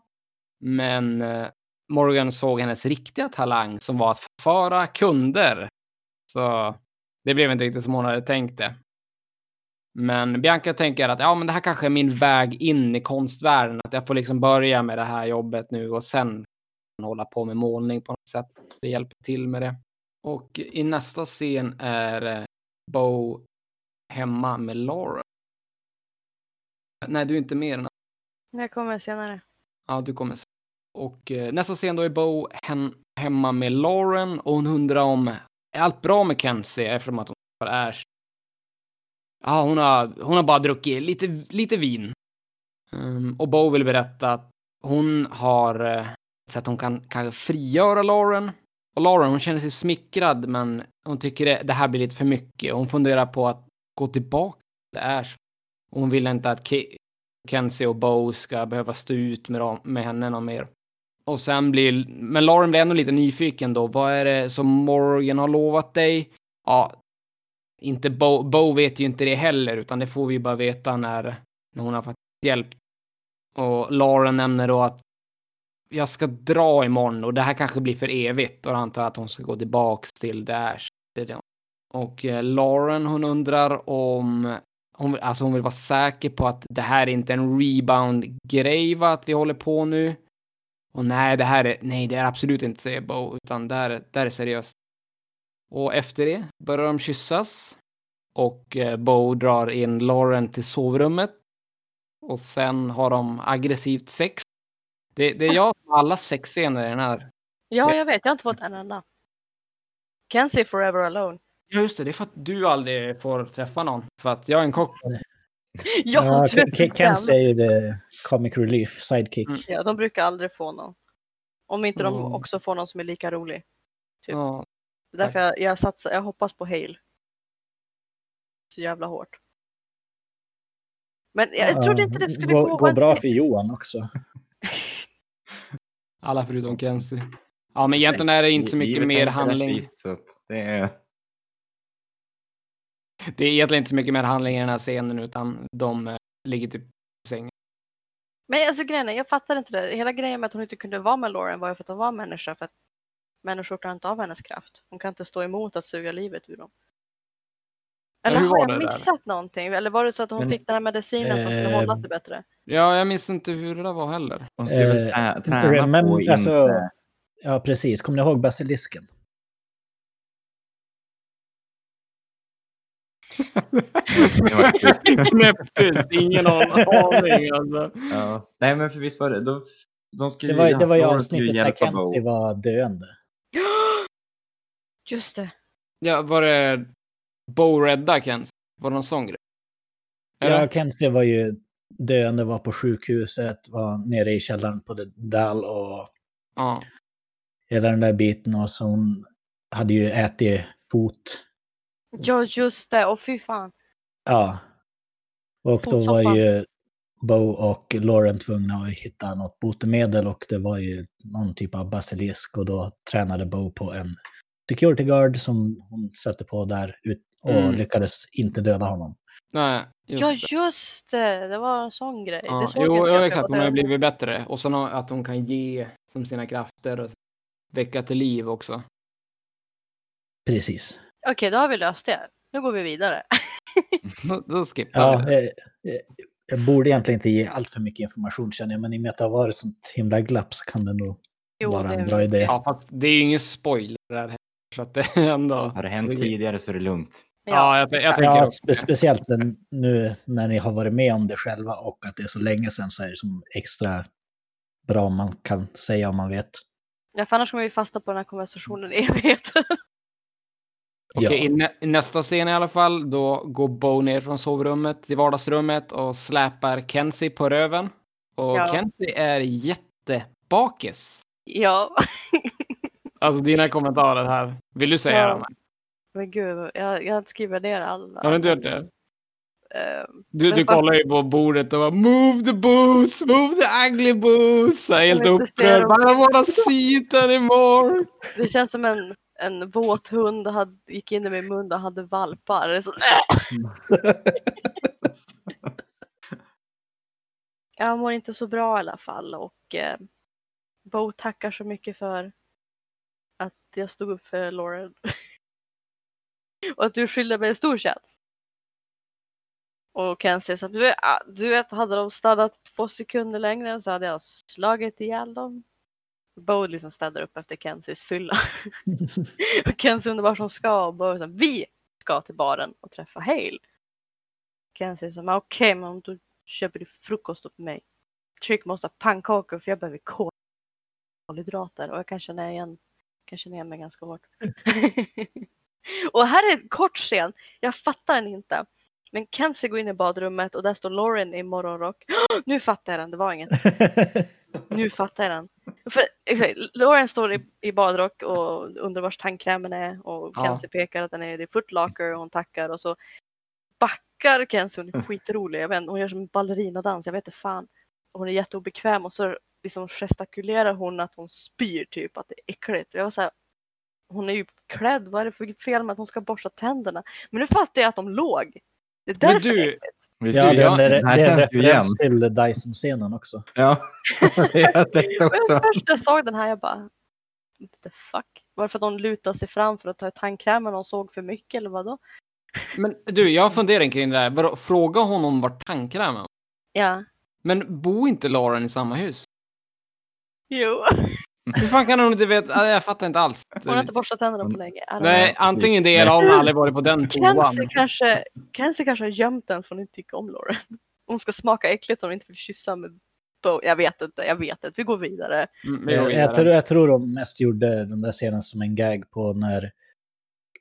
Men eh, Morgan såg hennes riktiga talang som var att förföra kunder. Så det blev inte riktigt som hon hade tänkt det. Men Bianca tänker att ja, men det här kanske är min väg in i konstvärlden. Att jag får liksom börja med det här jobbet nu och sen hålla på med målning på något sätt. Det hjälper till med det. Och i nästa scen är Bo hemma med Laura. Nej, du är inte med den. Jag kommer senare. Ja, du kommer senare. Och nästa scen då är Bo hemma med Lauren och hon undrar om är allt bra med Kenzie eftersom att hon är Ja, hon har, hon har bara druckit lite, lite vin. Um, och Bo vill berätta att hon har uh, så att hon kan, kan frigöra Lauren. Och Lauren, hon känner sig smickrad men hon tycker det, det här blir lite för mycket. Hon funderar på att gå tillbaka till The Ash. Hon vill inte att Ke- Kenzie och Bo ska behöva stå ut med, dem, med henne någon mer. Och sen blir, men Lauren blir ändå lite nyfiken då. Vad är det som Morgan har lovat dig? Ja, Inte Bo, Bo vet ju inte det heller utan det får vi bara veta när, när hon har fått hjälp. Och Lauren nämner då att jag ska dra imorgon och det här kanske blir för evigt och antar att hon ska gå tillbaks till The Ash. Och eh, Lauren hon undrar om hon, alltså hon vill vara säker på att det här är inte en rebound-grej va, att vi håller på nu. Och nej det här är, nej, det är absolut inte säger Bo utan det här, det här är seriöst. Och efter det börjar de kyssas och Bo drar in Lauren till sovrummet och sen har de aggressivt sex. Det, det är jag som har alla sexscener i den här. Ja, jag vet. Jag har inte fått en enda. Kenzie forever alone. Ja, just det. Det är för att du aldrig får träffa någon. För att jag är en kock. Ja, Kenzie är ju the comic relief, sidekick. Mm. Ja, de brukar aldrig få någon. Om inte mm. de också får någon som är lika rolig. Typ. Ja. Det är därför jag, jag, satsar, jag hoppas på Hale. Så jävla hårt. Men jag ja, trodde inte det skulle gå, gå, gå bra till. För Johan också. Alla förutom Kenzie. Ja, men egentligen är det inte så mycket mer handling. Rättvist, så det, är... det är egentligen inte så mycket mer handling i den här scenen utan de äh, ligger typ i sängen. Men alltså grejen, jag fattar inte det. Hela grejen med att hon inte kunde vara med Lauren var ju för att hon var människa för att människor tar inte av hennes kraft. Hon kan inte stå emot att suga livet ur dem. Eller ja, har jag missat där? Någonting? Eller var det så att hon men, fick den här medicinen äh, som kunde hålla sig bättre? Ja, jag minns inte hur det där var heller. Hon skulle äh, väl träna, träna men, på alltså, inte... Ja, precis. Kommer ni ihåg basilisken? Knäpptyst, ingen aning alltså. Ja. Nej men för visst var det de, de skulle, det var, det var ju avsnittet där Kenzie var döende. Just det. Ja, var det Bo rädda Kenzie? Var det någon sån grej? Ja, Kenzie var ju döende, var på sjukhuset, var nere i källaren på det Dall och ja. Hela den där biten, och så hon hade ju ätit fot. Ja, just det. Och fy fan. Ja. Och då var ju Bo och Lauren tvungna att hitta något botemedel, och det var ju någon typ av basilisk, och då tränade Bo på en security guard som hon satte på där ut och mm. lyckades inte döda honom. Nej, just ja, just det. Det var en sån grej. Ja, det såg jo, jag exakt. Hon har blivit bättre. Och sen att hon kan ge som sina krafter och väcka till liv också. Precis. Okej, då har vi löst det. Nu går vi vidare. Då skippar vi. Ja, eh, jag borde egentligen inte ge allt för mycket information, känner jag. Men i och med att det har varit sånt himla glapp så kan det nog jo, vara det en bra idé. Ja, fast det är ju ingen spoiler där. Så att det ändå... Har det hänt tidigare så är det lugnt. Ja, ja jag, jag tänker ja, spe- Speciellt nu när ni har varit med om det själva och att det är så länge sedan, så är det som extra bra man kan säga om man vet. Ja, för annars kommer vi fasta på den här konversationen i evigheten. Okej, okay, ja. nä- nästa scen i alla fall, då går Bo ner från sovrummet till vardagsrummet och släpar Kenzie på röven. Och ja. Kenzie är jättebakis. Ja. Alltså dina kommentarer här. Vill du säga ja. dem? Men gud, jag, jag skriver ner alla. Har du inte gjort det? Uh, du du kollar ju på bordet och bara, move the booze, move the ugly booze. Jag är helt upprörd. I don't wanna see it anymore. Det känns som en... En våt hund hade, gick in i min mun och hade valpar. Så, äh! Jag mår inte så bra i alla fall. Och eh, Bo tackar så mycket för att jag stod upp för Lauren. Och att du skyllde mig en stor tjänst. Och Kenzie så du, du vet, hade de stannat två sekunder längre så hade jag slagit ihjäl dem. Bo liksom städar upp efter Kenzies fylla. Och Kenzie undrar var som ska. Och Bo liksom, vi ska till baren och träffa Hale. Kenzie som, okej okay, men då köper du frukost åt mig. Trick måste ha pannkakor för jag behöver kolhydrater. Och jag kan känna igen, kan känna igen mig ganska hårt. Och här är en kort scen. Jag fattar den inte. Men Kenzie går in i badrummet och där står Lauren i morgonrock. Nu fattar jag den, det var inget. Nu fattar jag den. För, exakt, Lauren står i, i badrock och undrar vars tandkrämen är. Och ja. Kenzie pekar att den är i Foot Locker och hon tackar. Och så backar Kenzie, hon är skitrolig. Jag vet, hon gör som en ballerinadans, jag vet inte fan. Hon är jätteobekväm och så liksom gestakulerar hon att hon spyr typ. Att det är äckligt. Jag var så här, hon är ju klädd, vad är det för fel med att hon ska borsta tänderna? Men nu fattar jag att de låg. Det är därför du, det är ja, det, jag, det, det, det är en referens till Dyson-scenen också. Ja, jag tänkte också. Men först jag såg den här, jag bara, what the fuck? Varför att de lutar sig fram för att ta tandkrämen och såg för mycket, eller vadå? Men du, jag funderar kring det där. Fråga honom vart tandkrämen. Ja. Men bor inte Lauren i samma hus? Jo. Hur fan kan hon inte veta? Jag fattar inte alls. Hon har inte borstat tänderna på länge. Nej, antingen det eller hon har aldrig varit på den toan. Kenzie kanske, kanske kanske har gömt den för att inte tycka om Lauren. Hon ska smaka äckligt som hon inte vill kyssa med Bo. Jag vet inte, jag vet inte. Vi går vidare. Mm, vi går vidare. Jag, tror, jag tror de mest gjorde den där scenen som en gag på när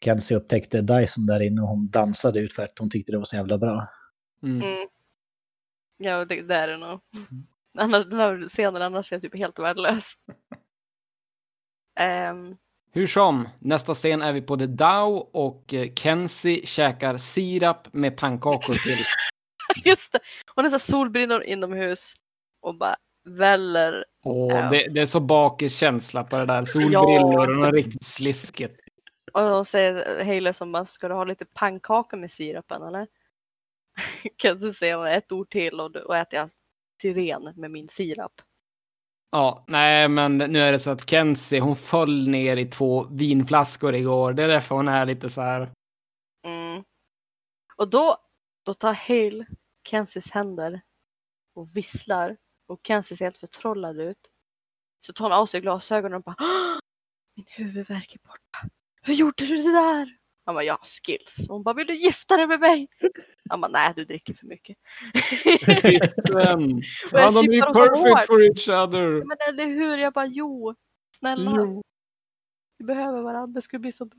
Kenzie upptäckte Dyson där inne och hon dansade ut för att hon tyckte det var så jävla bra. Mm. Mm. Ja, det, det är det nog. Annars, den här scenen annars är jag typ helt värdelös. Um, Hur som, nästa scen är vi på The Dow och Kenzie käkar sirap med pannkakor till. Just det, hon är så solbrinnor inomhus och bara väller. Åh, um. det, det är så bakig känsla på det där, solbrinnor och riktigt slisket. Och då säger Hale som bara, ska du ha lite pannkakor med sirapen eller? Kenzie säger ett ord till och, och äter jag siren med min sirap. Ja, nej men nu är det så att Kenzie, hon föll ner i två vinflaskor igår. Det är därför hon är lite så här. Mm. Och då, då tar Hale Kenzies händer och visslar. Och Kenzie ser helt förtrollad ut. Så tar hon av sig glasögonen och bara, min huvudvärk är borta. Hur gjorde du det där? Han bara, jag har skills. Hon bara, vill du gifta dig med mig? Han bara, nej, du dricker för mycket. Ja, de är perfect for each other. Ja, men eller hur? Jag bara, jo. Snälla. Jo. Vi behöver varandra. Det skulle bli så bra.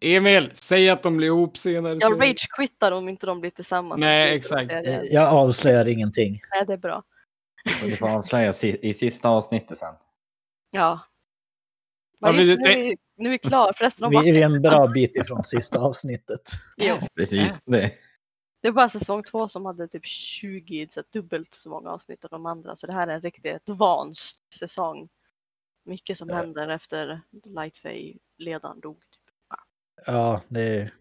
Emil, säg att de blir ihop senare. Jag rage-quittar om inte de blir tillsammans. Nej, exakt. Jag avslöjar ingenting. Nej, det är bra. Du får avslöja i sista avsnittet sen. Ja. Ja, nu, är vi, nu är vi klar förresten. Vi är en bra bit ifrån sista avsnittet. Jo. Precis det. Det var säsong två som hade typ tjugo, så dubbelt så många avsnitt av de andra. Så det här är en riktigt advanced säsong. Mycket som ja. händer efter Lightfey-ledaren dog. Typ. Ja. ja, det är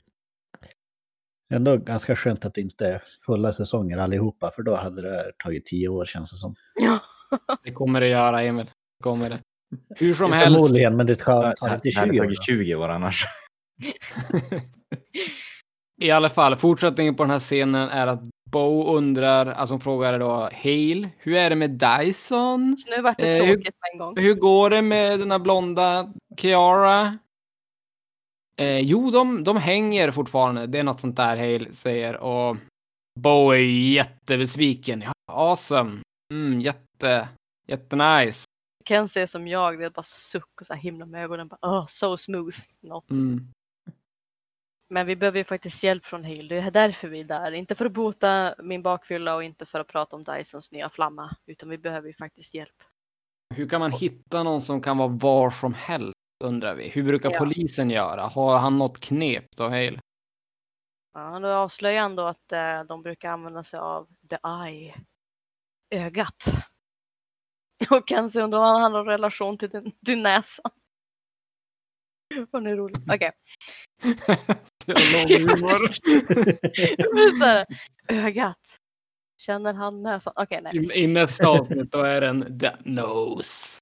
ändå ganska skönt att det inte är fulla säsonger allihopa. För då hade det tagit tio år, känns det som. Ja. Det kommer det göra, Emil. Det kommer det. Hur som helst. Men det tar, tar inte tjugo år annars. I alla fall, fortsättningen på den här scenen är att Bo undrar, alltså hon frågar då Hale, hur är det med Dyson? Så nu vart det eh, tråkigt hur, en gång. Hur går det med den här blonda Kiara? Eh, jo, de, de hänger fortfarande. Det är något sånt där Hale säger. Och Bo är jättebesviken. Awesome. Mm, jätte, jättenice. Kan se som jag, det är bara suck och så här himla med ögonen. Bara, oh, so smooth. Mm. Men vi behöver ju faktiskt hjälp från Hale. Det är därför vi är där. Inte för att bota min bakfylla och inte för att prata om Dysons nya flamma. Utan vi behöver ju faktiskt hjälp. Hur kan man hitta någon som kan vara var som helst, undrar vi. Hur brukar ja. polisen göra? Har han något knep då, Hale? Ja, då avslöjar han då att eh, de brukar använda sig av The Eye. Ögat. Och kanske undrar om han har relation till din, din näsan. Vad är roligt. Okej. Okay. Det är lång humor. Visst ögat. Känner han näsan? Okej, okay, nej. I, i nästa avsnitt då är den the nose.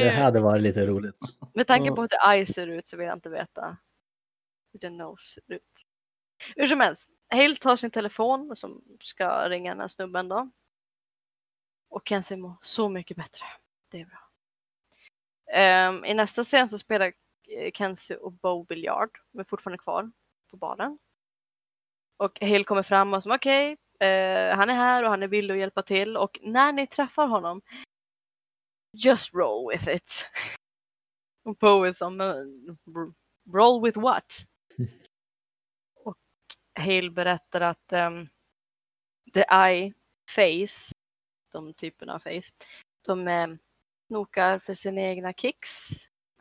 Det hade varit lite roligt. Med tanke på hur The Eye ser ut så vill jag inte veta hur the nose ser ut. Hur som helst. Hale tar sin telefon som ska ringa den här snubben då. Och Kenzie mår så mycket bättre. Det är bra. Um, I nästa scen så spelar Kenzie och Bo biljard. Men fortfarande kvar på baren. Och Hale kommer fram och som okej. Okay, uh, han är här och han är villig att hjälpa till. Och när ni träffar honom. Just roll with it. Och Bo är som uh, roll with what? Och Hale berättar att um, The Eye face. De typerna av face. De eh, snokar för sina egna kicks.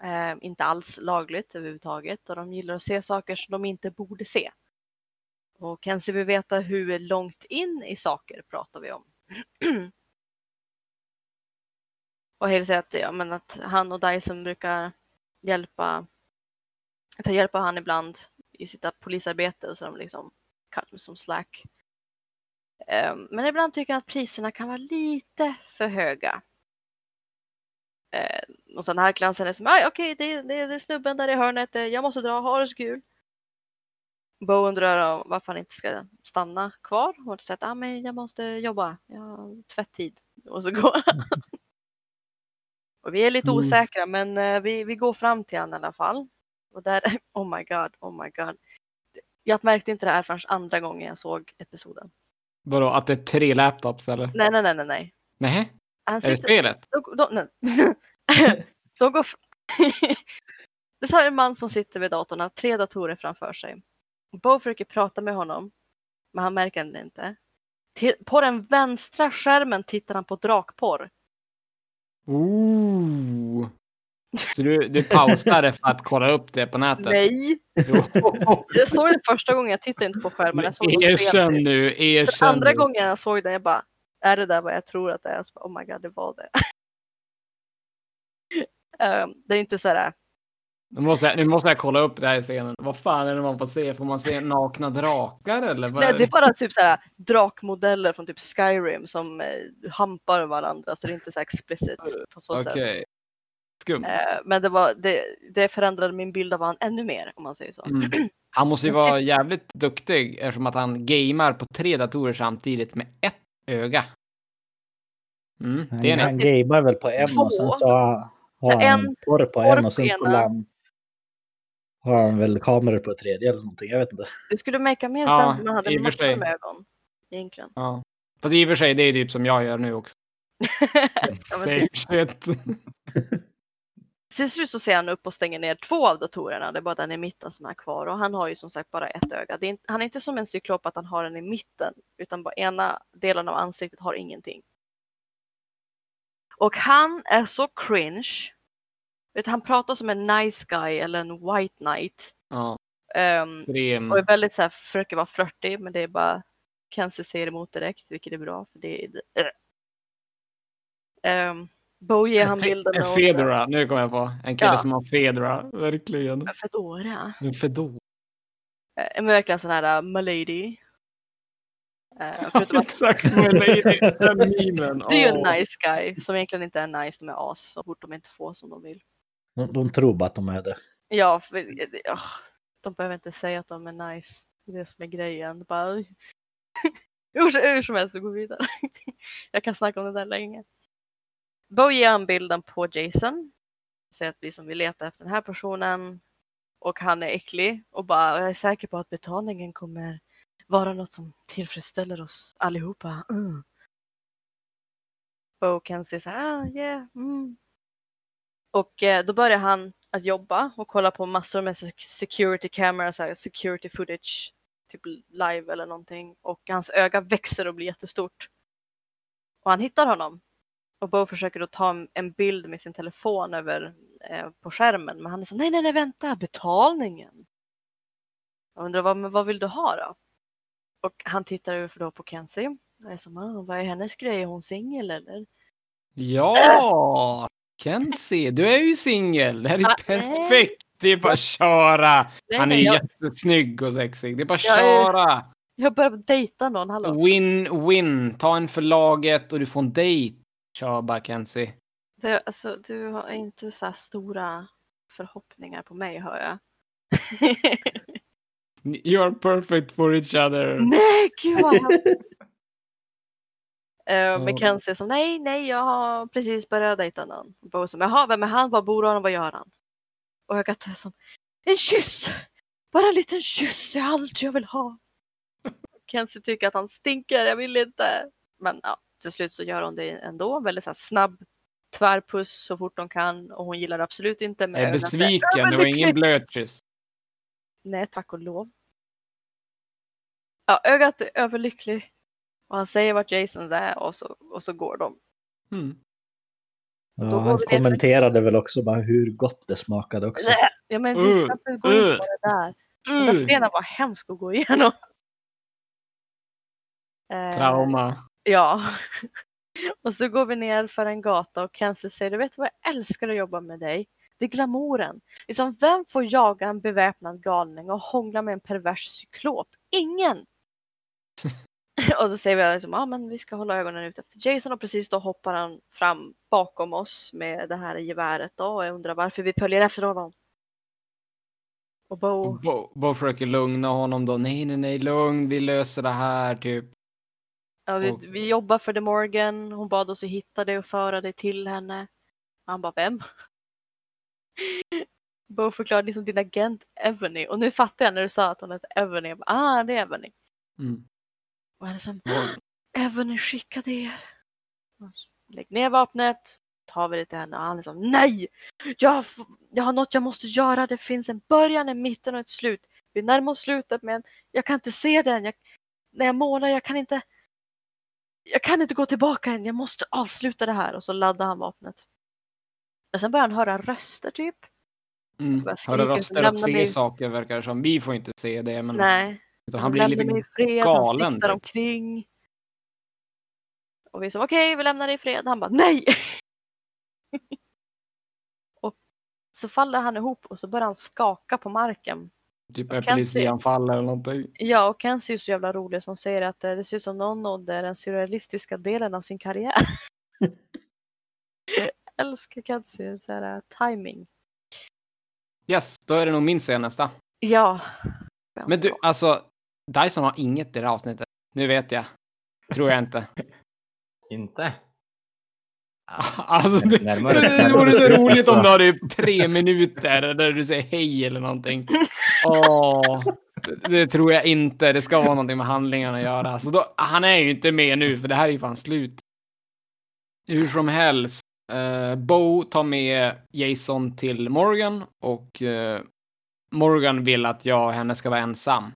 Eh, inte alls lagligt överhuvudtaget. Och de gillar att se saker som de inte borde se. Och kanske vi veta hur långt in i saker pratar vi om. Och helt säger att, ja, men att han och Dyson brukar hjälpa ta hjälp av han ibland i sitt polisarbete. Och så de liksom kallar mig som slack. Men ibland tycker jag att priserna kan vara lite för höga. Och sen här klansen är som, okej, okay, det, det, det är snubben där i hörnet, jag måste dra, ha det så kul. Bo undrar varför han inte ska stanna kvar. Och säger att ah, men jag måste jobba, jag har tvättid. Och så går han. Mm. Och vi är lite osäkra, men vi, vi går fram till han i alla fall. Och där, oh my god, oh my god. Jag märkte inte det här förrän andra gången jag såg episoden. Vadå, att det är tre laptops eller? Nej, nej, nej, nej. Nej. Han sitter... Är det spelet? De, de, nej. de går... Fr... det är en man som sitter vid datorn. Han har tre datorer framför sig. Bo försöker prata med honom. Men han märker det inte. Till... På den vänstra skärmen tittar han på drakporr. Ooh. Så du, du pausade för att kolla upp det på nätet? Nej. Jag såg det första gången, jag tittade inte på skärmen. Jag såg erkänn nu, erkänn för andra nu. Gången jag såg den, jag bara, är det där vad jag tror att det är? Så, oh my god, det var det. um, det är inte så här. Nu måste, nu måste jag kolla upp det här scenen. Vad fan är det man får se? Får man se nakna drakar? Eller vad? Nej, det är bara typ så här drakmodeller från typ Skyrim som eh, hampar varandra. Så det är inte så explicit på så okay. sätt. Skum. Men det, var, det, det förändrade min bild av han ännu mer, om man säger så. Mm. Han måste ju vara jävligt duktig eftersom att han gamer på tre datorer samtidigt med ett öga. Mm, det är han gamer väl på en två. Och sen så har han porr på en och sen på lamp. har han väl kameror på ett tredje eller någonting, jag vet inte. Det skulle meka mer ja, sen om man hade en massa med dem, egentligen. Ja, fast i och för sig, det är typ som jag gör nu också. ja, Säg shit. Till slut så ser han upp och stänger ner två av datorerna. Det är bara den i mitten som är kvar. Och han har ju som sagt bara ett öga. Det är inte, han är inte som en cyklop att han har den i mitten. Utan bara ena delen av ansiktet har ingenting. Och han är så cringe. Vet, han pratar som en nice guy eller en white knight. Ja. Um, och är väldigt så här, försöker vara flörtig. Men det är bara, Kenzie säger emot direkt. Vilket är bra. För det är... Uh. Um. Boje han bilden en Fedora, och... nu kommer jag på en kille ja. som har Fedora, verkligen. En Fedora. En Fedora. En verkligen sån här Malady. Uh, ja, att... Exakt, Malady. Det är ju en nice guy som egentligen inte är nice, de är as så fort de inte får som de vill. De, de tror bara att de är det. Ja, för, oh, de behöver inte säga att de är nice. Det är det som är grejen. De bara, hur som helst så går vi vidare. Jag kan snacka om det där länge. Bo ger han bilden på Jason. Säger att vi som vill leta efter den här personen. Och han är äcklig. Och bara, och jag är säker på att betalningen kommer vara något som tillfredsställer oss allihopa. Mm. Bo kan säga så här, ah, yeah. Mm. Och eh, då börjar han att jobba. Och kolla på massor med security cameras. Security footage. Typ live eller någonting. Och hans öga växer och blir jättestort. Och han hittar honom. Och Bo försöker då ta en bild med sin telefon över eh, på skärmen. Men han är som, nej, nej, nej, vänta, betalningen. Jag undrar, vad, men vad vill du ha då? Och han tittar över för då på Kenzie. Jag är som, ah, vad är hennes grej? Är hon singel eller? Ja, Kenzie, du är ju singel. Det här är ah, perfekt. Det är bara köra. Nej, han är jag... jättesnygg och sexig. Det är bara köra. Jag, jag börjar dejta någon, hallå. Win-win. Ta en för laget och du får en dejt. Tja, bara Kenzie. Du, alltså, du har inte så här stora förhoppningar på mig, hör jag. You're perfect for each other. Nej, gud vad uh, Men Kenzie som, nej, nej, jag har precis börjat dejta någon. Bo som, jaha, vem är han? Var bor han? Vad gör han? Och jag kan som, en kyss! Bara en liten kyss, är allt jag vill ha. Kenzie tycker att han stinker, jag vill inte. Men ja. Till slut så gör hon det ändå. Väldigt så här snabb tvärpuss så fort hon kan. Och hon gillar det absolut inte. Med jag är besviken, ögonen. Det var ingen blötkyss. Nej, tack och lov. Ja, ögat är överlycklig. Och han säger vart Jason är och så, och så går de. Mm. Ja, går han kommenterade för... väl också bara hur gott det smakade också. Nej, ja, men vi ska inte gå in på det där. Den där scenen var hemskt att gå igenom. Trauma. Ja, och så går vi ner för en gata och Kenzie säger, du vet vad, jag älskar att jobba med dig. Det är glamouren. Liksom, vem får jaga en beväpnad galning och hångla med en pervers cyklop? Ingen! Och så säger vi liksom, ja ah, men vi ska hålla ögonen ut efter Jason. Och precis då hoppar han fram bakom oss med det här geväret då. Och jag undrar varför vi följer efter honom. Och Bo... Bo, Bo försöker lugna honom då. Nej, nej, nej, lugn, vi löser det här typ. Ja, vi, vi jobbar för The Morgan. Hon bad oss att hitta dig och föra dig till henne. Han bara, vem? Bo förklarade liksom din agent Evony. Och nu fattar jag när du sa att hon heter Evony. Jag bara, ah, det är Evony. Mm. Och han är som, Evony skickade er. Lägg ner vapnet. Tar vi det till henne. Och han är som, nej! Jag, f- jag har något jag måste göra. Det finns en början, en mitten och ett slut. Vi närmar oss slutet, men jag kan inte se den. Jag, när jag målar, jag kan inte... Jag kan inte gå tillbaka än, jag måste avsluta det här. Och så laddar han vapnet. Och sen börjar han höra röster typ. Mm. Höra röster och se mig... saker verkar som. Vi får inte se det. Men... Nej. Utan han, han blir lite fred, galen. Han siktar typ. Omkring. Och vi sa, okej okay, vi lämnar dig i fred. Han bara, nej! Och så faller han ihop och så börjar han skaka på marken. Typ epilepsianfall eller någonting. Ja, och Kenzie är ju så jävla rolig som säger att det ser ut som någon nådde den surrealistiska delen av sin karriär. Jag älskar Kenzie, så här timing. Yes, då är det nog min scen nästa. Ja. Men du, alltså Dyson har inget i det här avsnittet. Nu vet jag. Tror jag inte. Inte? Alltså, det, det vore så roligt om du hade tre minuter där du säger hej eller någonting. Åh, det, det tror jag inte. Det ska vara någonting med handlingarna att göra. Så då, han är ju inte med nu, för det här är ju fan slut. Hur som helst, uh, Bo tar med Jason till Morgan, och uh, Morgan vill att jag och henne ska vara ensam.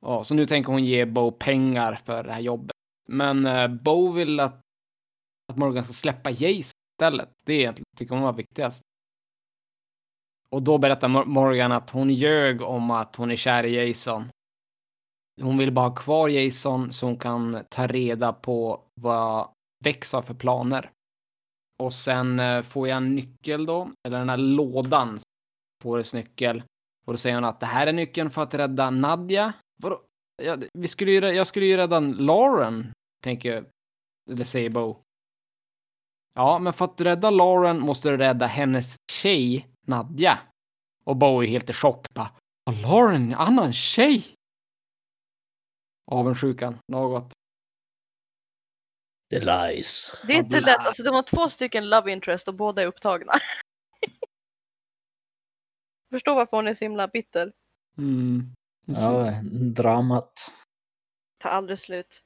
Oh, så nu tänker hon ge Bo pengar för det här jobbet. Men uh, Bo vill att att Morgan ska släppa Jason istället. Det är, tycker hon var viktigast. Och då berättar Morgan att hon ljög om att hon är kär i Jason. Hon vill bara ha kvar Jason så hon kan ta reda på vad Vex har för planer. Och sen får jag en nyckel då. Eller den här lådan på dess nyckel. Och då säger hon att det här är nyckeln för att rädda Nadia. Vadå? Jag, vi skulle ju, jag skulle ju rädda Lauren, tänker jag. Eller säger Bo. Ja, men för att rädda Lauren måste du rädda hennes tjej, Nadia. Och Bo är helt i chock. Bara, Lauren, en annan tjej? Avundsjukan, något. The lies. Det är inte lätt, alltså de har två stycken love interest och båda är upptagna. Förstår varför hon är så himla bitter. Mm. Ja, dramat. Ta aldrig slut.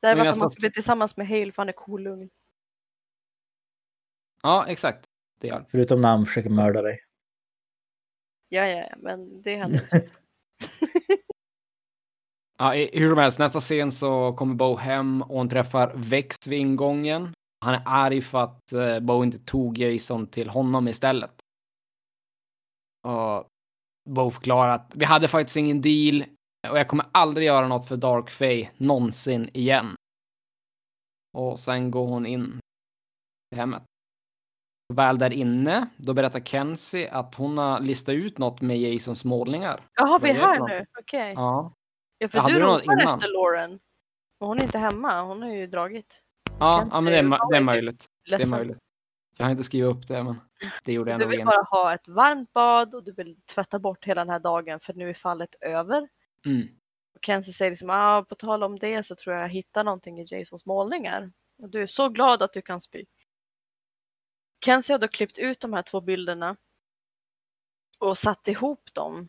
Det är varför nästan... man ska bli tillsammans med Hale, för han är kolung. Ja, exakt. Det gör. Förutom när han försöker mörda dig. Ja, ja, men det händer inte. Ja, hur som helst, nästa scen så kommer Bo hem och hon träffar Vex vid ingången. Han är arg för att Bo inte tog Jason till honom istället. Och Bo förklarar att vi hade faktiskt ingen deal. Och jag kommer aldrig göra något för Dark Fae någonsin igen. Och sen går hon in i hemmet. Väl där inne, då berättar Kenzie att hon har listat ut något med Jasons målningar. Jaha, vi är här något. Nu? Okej. Okay. Ja. Ja, för jag du ropar efter Lauren. Och hon är inte hemma, hon har ju dragit. Ja, ja men det är, ma- det, är möjligt. det är möjligt. Jag har inte skrivit upp det, men det gjorde jag nog. Du vill igen. Bara ha ett varmt bad och du vill tvätta bort hela den här dagen, för nu är fallet över. Mm. Och Kenzie säger liksom, ah, på tal om det så tror jag jag hittar någonting i Jasons målningar. Och du är så glad att du kan spy. Kenzie har då klippt ut de här två bilderna och satt ihop dem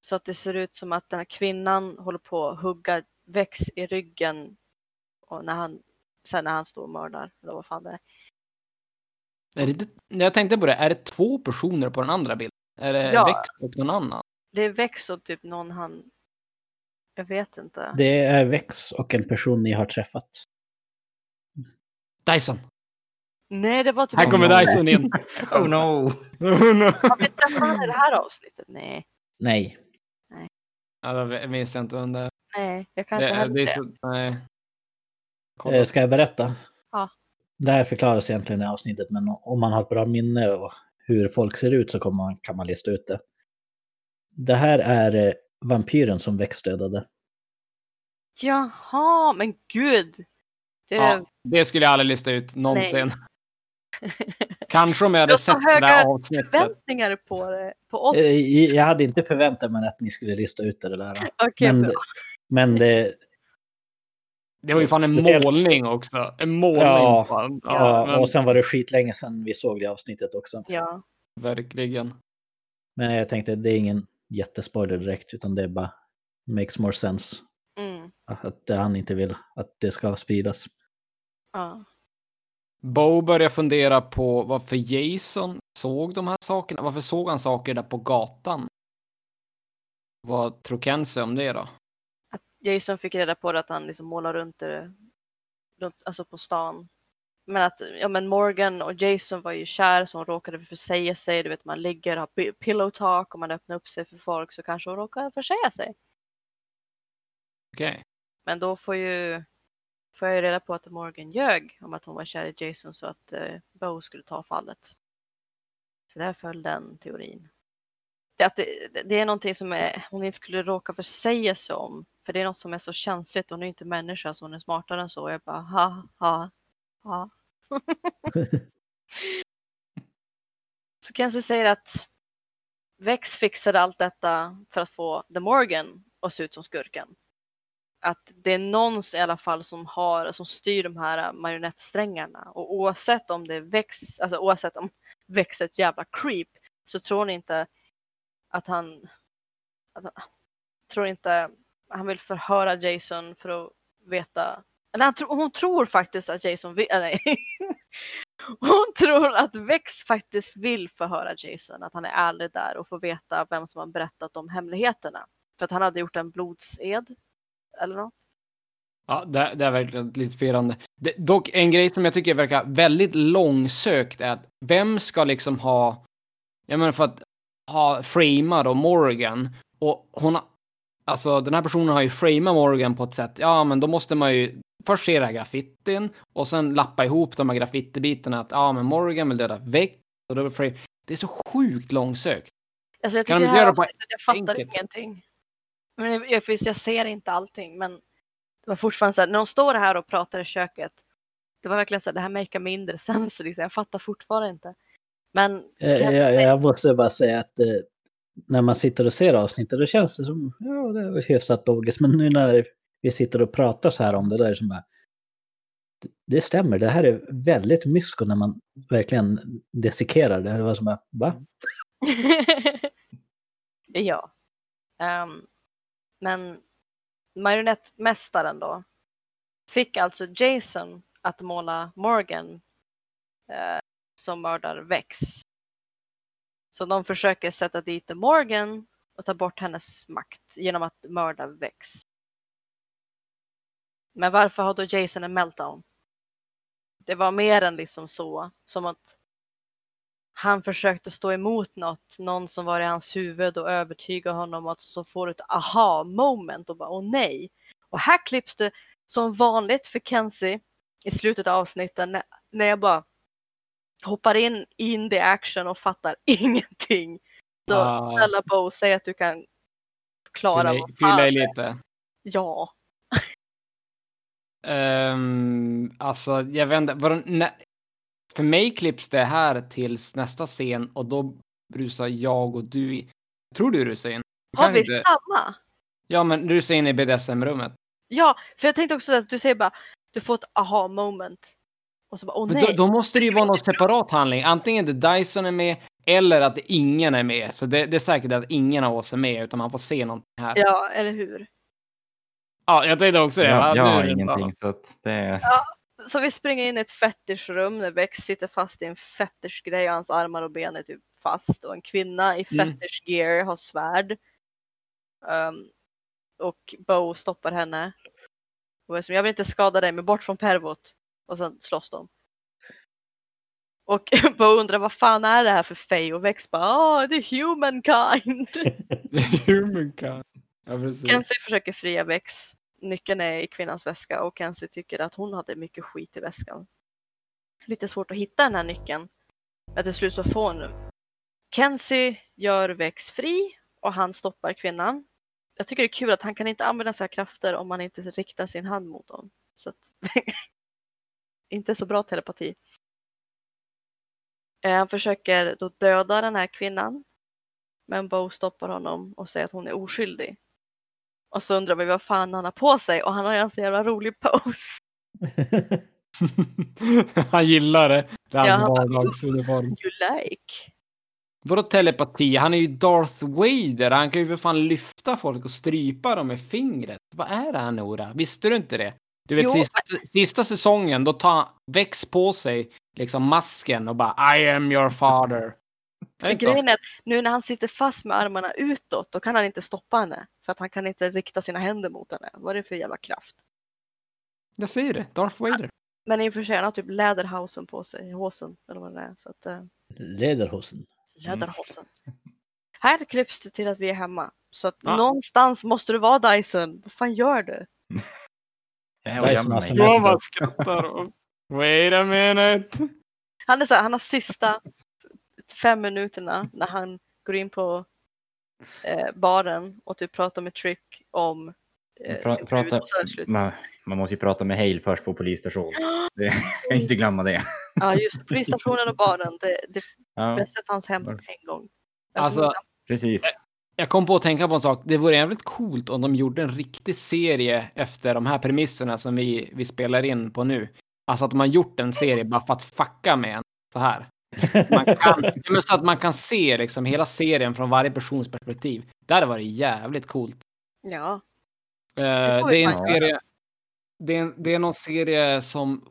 så att det ser ut som att den här kvinnan håller på att hugga Vex i ryggen och när han, sen när han står och mördar. Eller vad fan det är. Är det, jag tänkte på det, är det två personer på den andra bilden? Är det ja, Vex och någon annan? Det är Vex och typ någon han... Jag vet inte. Det är Vex och en person ni har träffat. Dyson. Nej, det var typ... Här kommer Dyson in. Oh no. Oh no. Har vi träffat i det här avsnittet? Nej. Nej. Nej. Alltså, jag minns inte under... Nej, jag kan inte det, det. Så, nej. Kolla. Ska jag berätta? Ja. Det här förklaras egentligen i avsnittet, men om man har ett bra minne och hur folk ser ut så kan man, kan man lista ut det. Det här är... vampyren som växtdödade. Jaha, men gud. Det, ja, det skulle jag aldrig lista ut någonsin. Kanske om jag hade jag sett det där avsnittet. Jag förväntningar på det, på oss. Jag hade inte förväntat mig att ni skulle lista ut det där. Okay, men, men det... Det var ju fan en målning också. En målning. Ja, fan. Ja, ja men... och sen var det skitlänge sedan vi såg det avsnittet också. Ja. Verkligen. Men jag tänkte, det är ingen... jättespoiler direkt, utan det är bara makes more sense. Mm. Att han inte vill att det ska spridas. Ja. Bo börjar fundera på varför Jason såg de här sakerna. Varför såg han saker där på gatan? Vad tror Kenzie om det då? Att Jason fick reda på det, att han liksom målar runt det, runt, alltså på stan. Men att ja, men Morgan och Jason var ju kär, så hon råkade försäga sig. Du vet, man ligger och har pillow talk och man öppnar upp sig för folk, så kanske hon råkar försäga sig. Okej. Okay. Men då får ju får jag ju reda på att Morgan ljög om att hon var kär i Jason så att eh, Bo skulle ta fallet. Så där föll den teorin. Det, att det, det är någonting som är, hon inte skulle råka försäga sig om. För det är något som är så känsligt. Hon är inte människa, så hon är smartare än så. Jag bara, ha, ha. Ja. Så Kenzie säger att Vex fixade allt detta för att få The Morgan att se ut som skurken. att det är någon i alla fall som har, som styr de här marionettsträngarna. Och oavsett om det väcks, alltså oavsett om väcks ett jävla creep, så tror ni inte att han, att han tror inte han vill förhöra Jason för att veta. Eller han, hon tror faktiskt att Jason vill, nej. Hon tror att Vex faktiskt vill förhöra Jason, att han är ärlig där och får veta vem som har berättat om hemligheterna. För att han hade gjort en blodsed eller något. Ja, det, det är verkligen lite firande. Det, dock en grej som jag tycker verkar väldigt långsökt är att vem ska liksom ha, jag menar för att ha frameat och Morgan, och hon har, alltså den här personen har ju frameat Morgan på ett sätt, ja men då måste man ju först se det här graffitin och sen lappa ihop de här graffitibitarna att ja men Morgan vill döda Vex och då blir frame. Det är så sjukt långsökt. Alltså jag tycker det här avsnittet, jag fattar enkelt? Ingenting. Men jag, jag ser inte allting, men det var fortfarande så här, när de står här och pratar i köket, det var verkligen så här, det här make mindre sens liksom. Jag fattar fortfarande inte. Men jag, jag, jag, jag måste bara säga att eh, när man sitter och ser avsnittet, då känns det som ja, det är hyfsat logiskt, men nu när vi sitter och pratar så här om det där som bara, det, det stämmer, det här är väldigt mysko när man verkligen desikerar det. Det var som bara, va? Ja. Um, men marionettmästaren då fick alltså Jason att måla Morgan eh, som mördar Vex. Så de försöker sätta dit Morgan och ta bort hennes makt genom att mörda Vex. Men varför har då Jason en meltdown? Det var mer än liksom så, som att han försökte stå emot något, någon som var i hans huvud och övertyga honom, att så får ett aha moment och bara åh nej. Och här klipps det som vanligt för Kenzie i slutet av avsnitten när jag bara hoppar in in the action och fattar ingenting. Så ah. Snälla Bo, säg att du kan klara vad fan. Fylla i lite. Ja. um, alltså jag vet inte, var det, nej. För mig klipps det här tills nästa scen och då rusar jag och du in. Tror du rusar in? Du har vi inte... samma? Ja, men rusar in i B D S M-rummet. Ja, för jag tänkte också att du säger bara du får ett aha-moment. Och så bara, åh nej. Då, då måste det ju vara någon separat handling. Antingen det Dyson är med eller att ingen är med. Så det, det är säkert att ingen av oss är med utan man får se någonting här. Ja, eller hur? Ja, jag tänkte också det. Ja, jag har ingenting så att det är... Ja. Så vi springer in i ett fetischrum där Vex sitter fast i en fetischgrej och hans armar och ben är typ fast. Och en kvinna i fetischgear mm. har svärd. Um, och Bo stoppar henne. Och som jag vill inte skada dig, men bort från pervot. Och sen slåss de. Och Bo undrar vad fan är det här för fej? Och Vex bara, ah, oh, det är humankind. Det är humankind. Ja, precis. Kenzie försöker fria Vex. Nyckeln är i kvinnans väska och Kenzie tycker att hon hade mycket skit i väskan. Lite svårt att hitta den här nyckeln. Men till slut så får hon. Kenzie gör Vex fri och han stoppar kvinnan. Jag tycker det är kul att han kan inte använda sina krafter om man inte riktar sin hand mot dem. Så att... inte så bra telepati. Han försöker då döda den här kvinnan. Men Bo stoppar honom och säger att hon är oskyldig. Och så undrar vi vad fan han har på sig. Och han har ju en så jävla rolig pose. Han gillar det. Det är hans ja, vardagsuniform. You like. Vadå telepati? Han är ju Darth Vader. Han kan ju för fan lyfta folk och strypa dem med fingret. Vad är det här, Nora? Visste du inte det? Du vet, jo, sista, men... sista säsongen, då tar Vex på sig liksom masken och bara I am your father. Men grejen är att nu när han sitter fast med armarna utåt, då kan han inte stoppa henne. För att han kan inte rikta sina händer mot henne. Vad är det för jävla kraft? Jag säger det, Darth Vader. Ja, men i och för sig han har typ läderhausen på sig. Håsen, eller vad det är. Så att, eh... Läderhosen. Läderhosen. Mm. Här klipps det till att vi är hemma. Så att ja. Någonstans måste du vara Dyson. Vad fan gör du? Dyson har som jag bara skrattar. Wait a minute. Han är så här, han har sista... fem minuterna när han går in på eh, baren och typ pratar med Trick om eh, pra, sin prata, man, man måste ju prata med Hale först på polisstationen. Det, jag inte glömma det. Ja, just polisstationen och baren. Det, det, ja. Jag har sett hans hem en gång. Alltså, precis. Jag kom på att tänka på en sak. Det vore jävligt coolt om de gjorde en riktig serie efter de här premisserna som vi, vi spelar in på nu. Alltså att de har gjort en serie bara för att fucka med en så här. Man kan, men så att man kan se liksom hela serien från varje persons perspektiv. Det hade varit jävligt coolt. Ja. Uh, det är en serie... Det är, det är någon serie som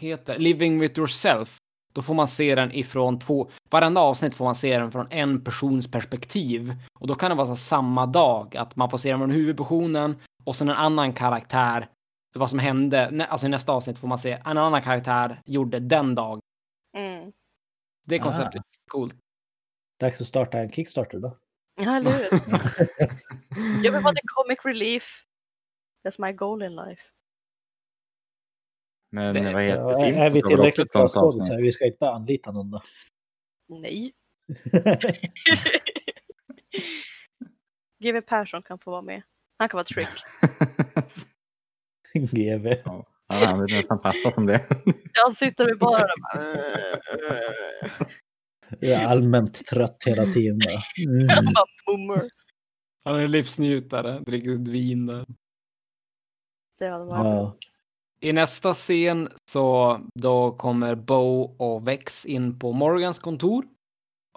heter Living with Yourself. Då får man se den ifrån två... Varenda avsnitt får man se den från en persons perspektiv. Och då kan det vara så samma dag. Att man får se den från huvudpersonen. Och sen en annan karaktär. Vad som hände. Alltså i nästa avsnitt får man se. En annan karaktär gjorde den dagen. Mm. Det är konceptet. Ah. Coolt. Dags att starta en Kickstarter då. Ja, eller hur? Jag vill vara the comic relief. That's my goal in life. Men det, vad heter ja, det? Är vi tillräckligt bra skådespelare? Vi ska inte anlita någon då. Nej. G V Persson kan få vara med. Han kan vara trick. G V. Ja, han vill nästan passa som det. Jag sitter med bara bara... Jag är allmänt trött hela tiden. Mm. Han är en livsnjutare. Dricker vin där. Det var det var. Ja. I nästa scen så då kommer Bo och Vex in på Morgans kontor.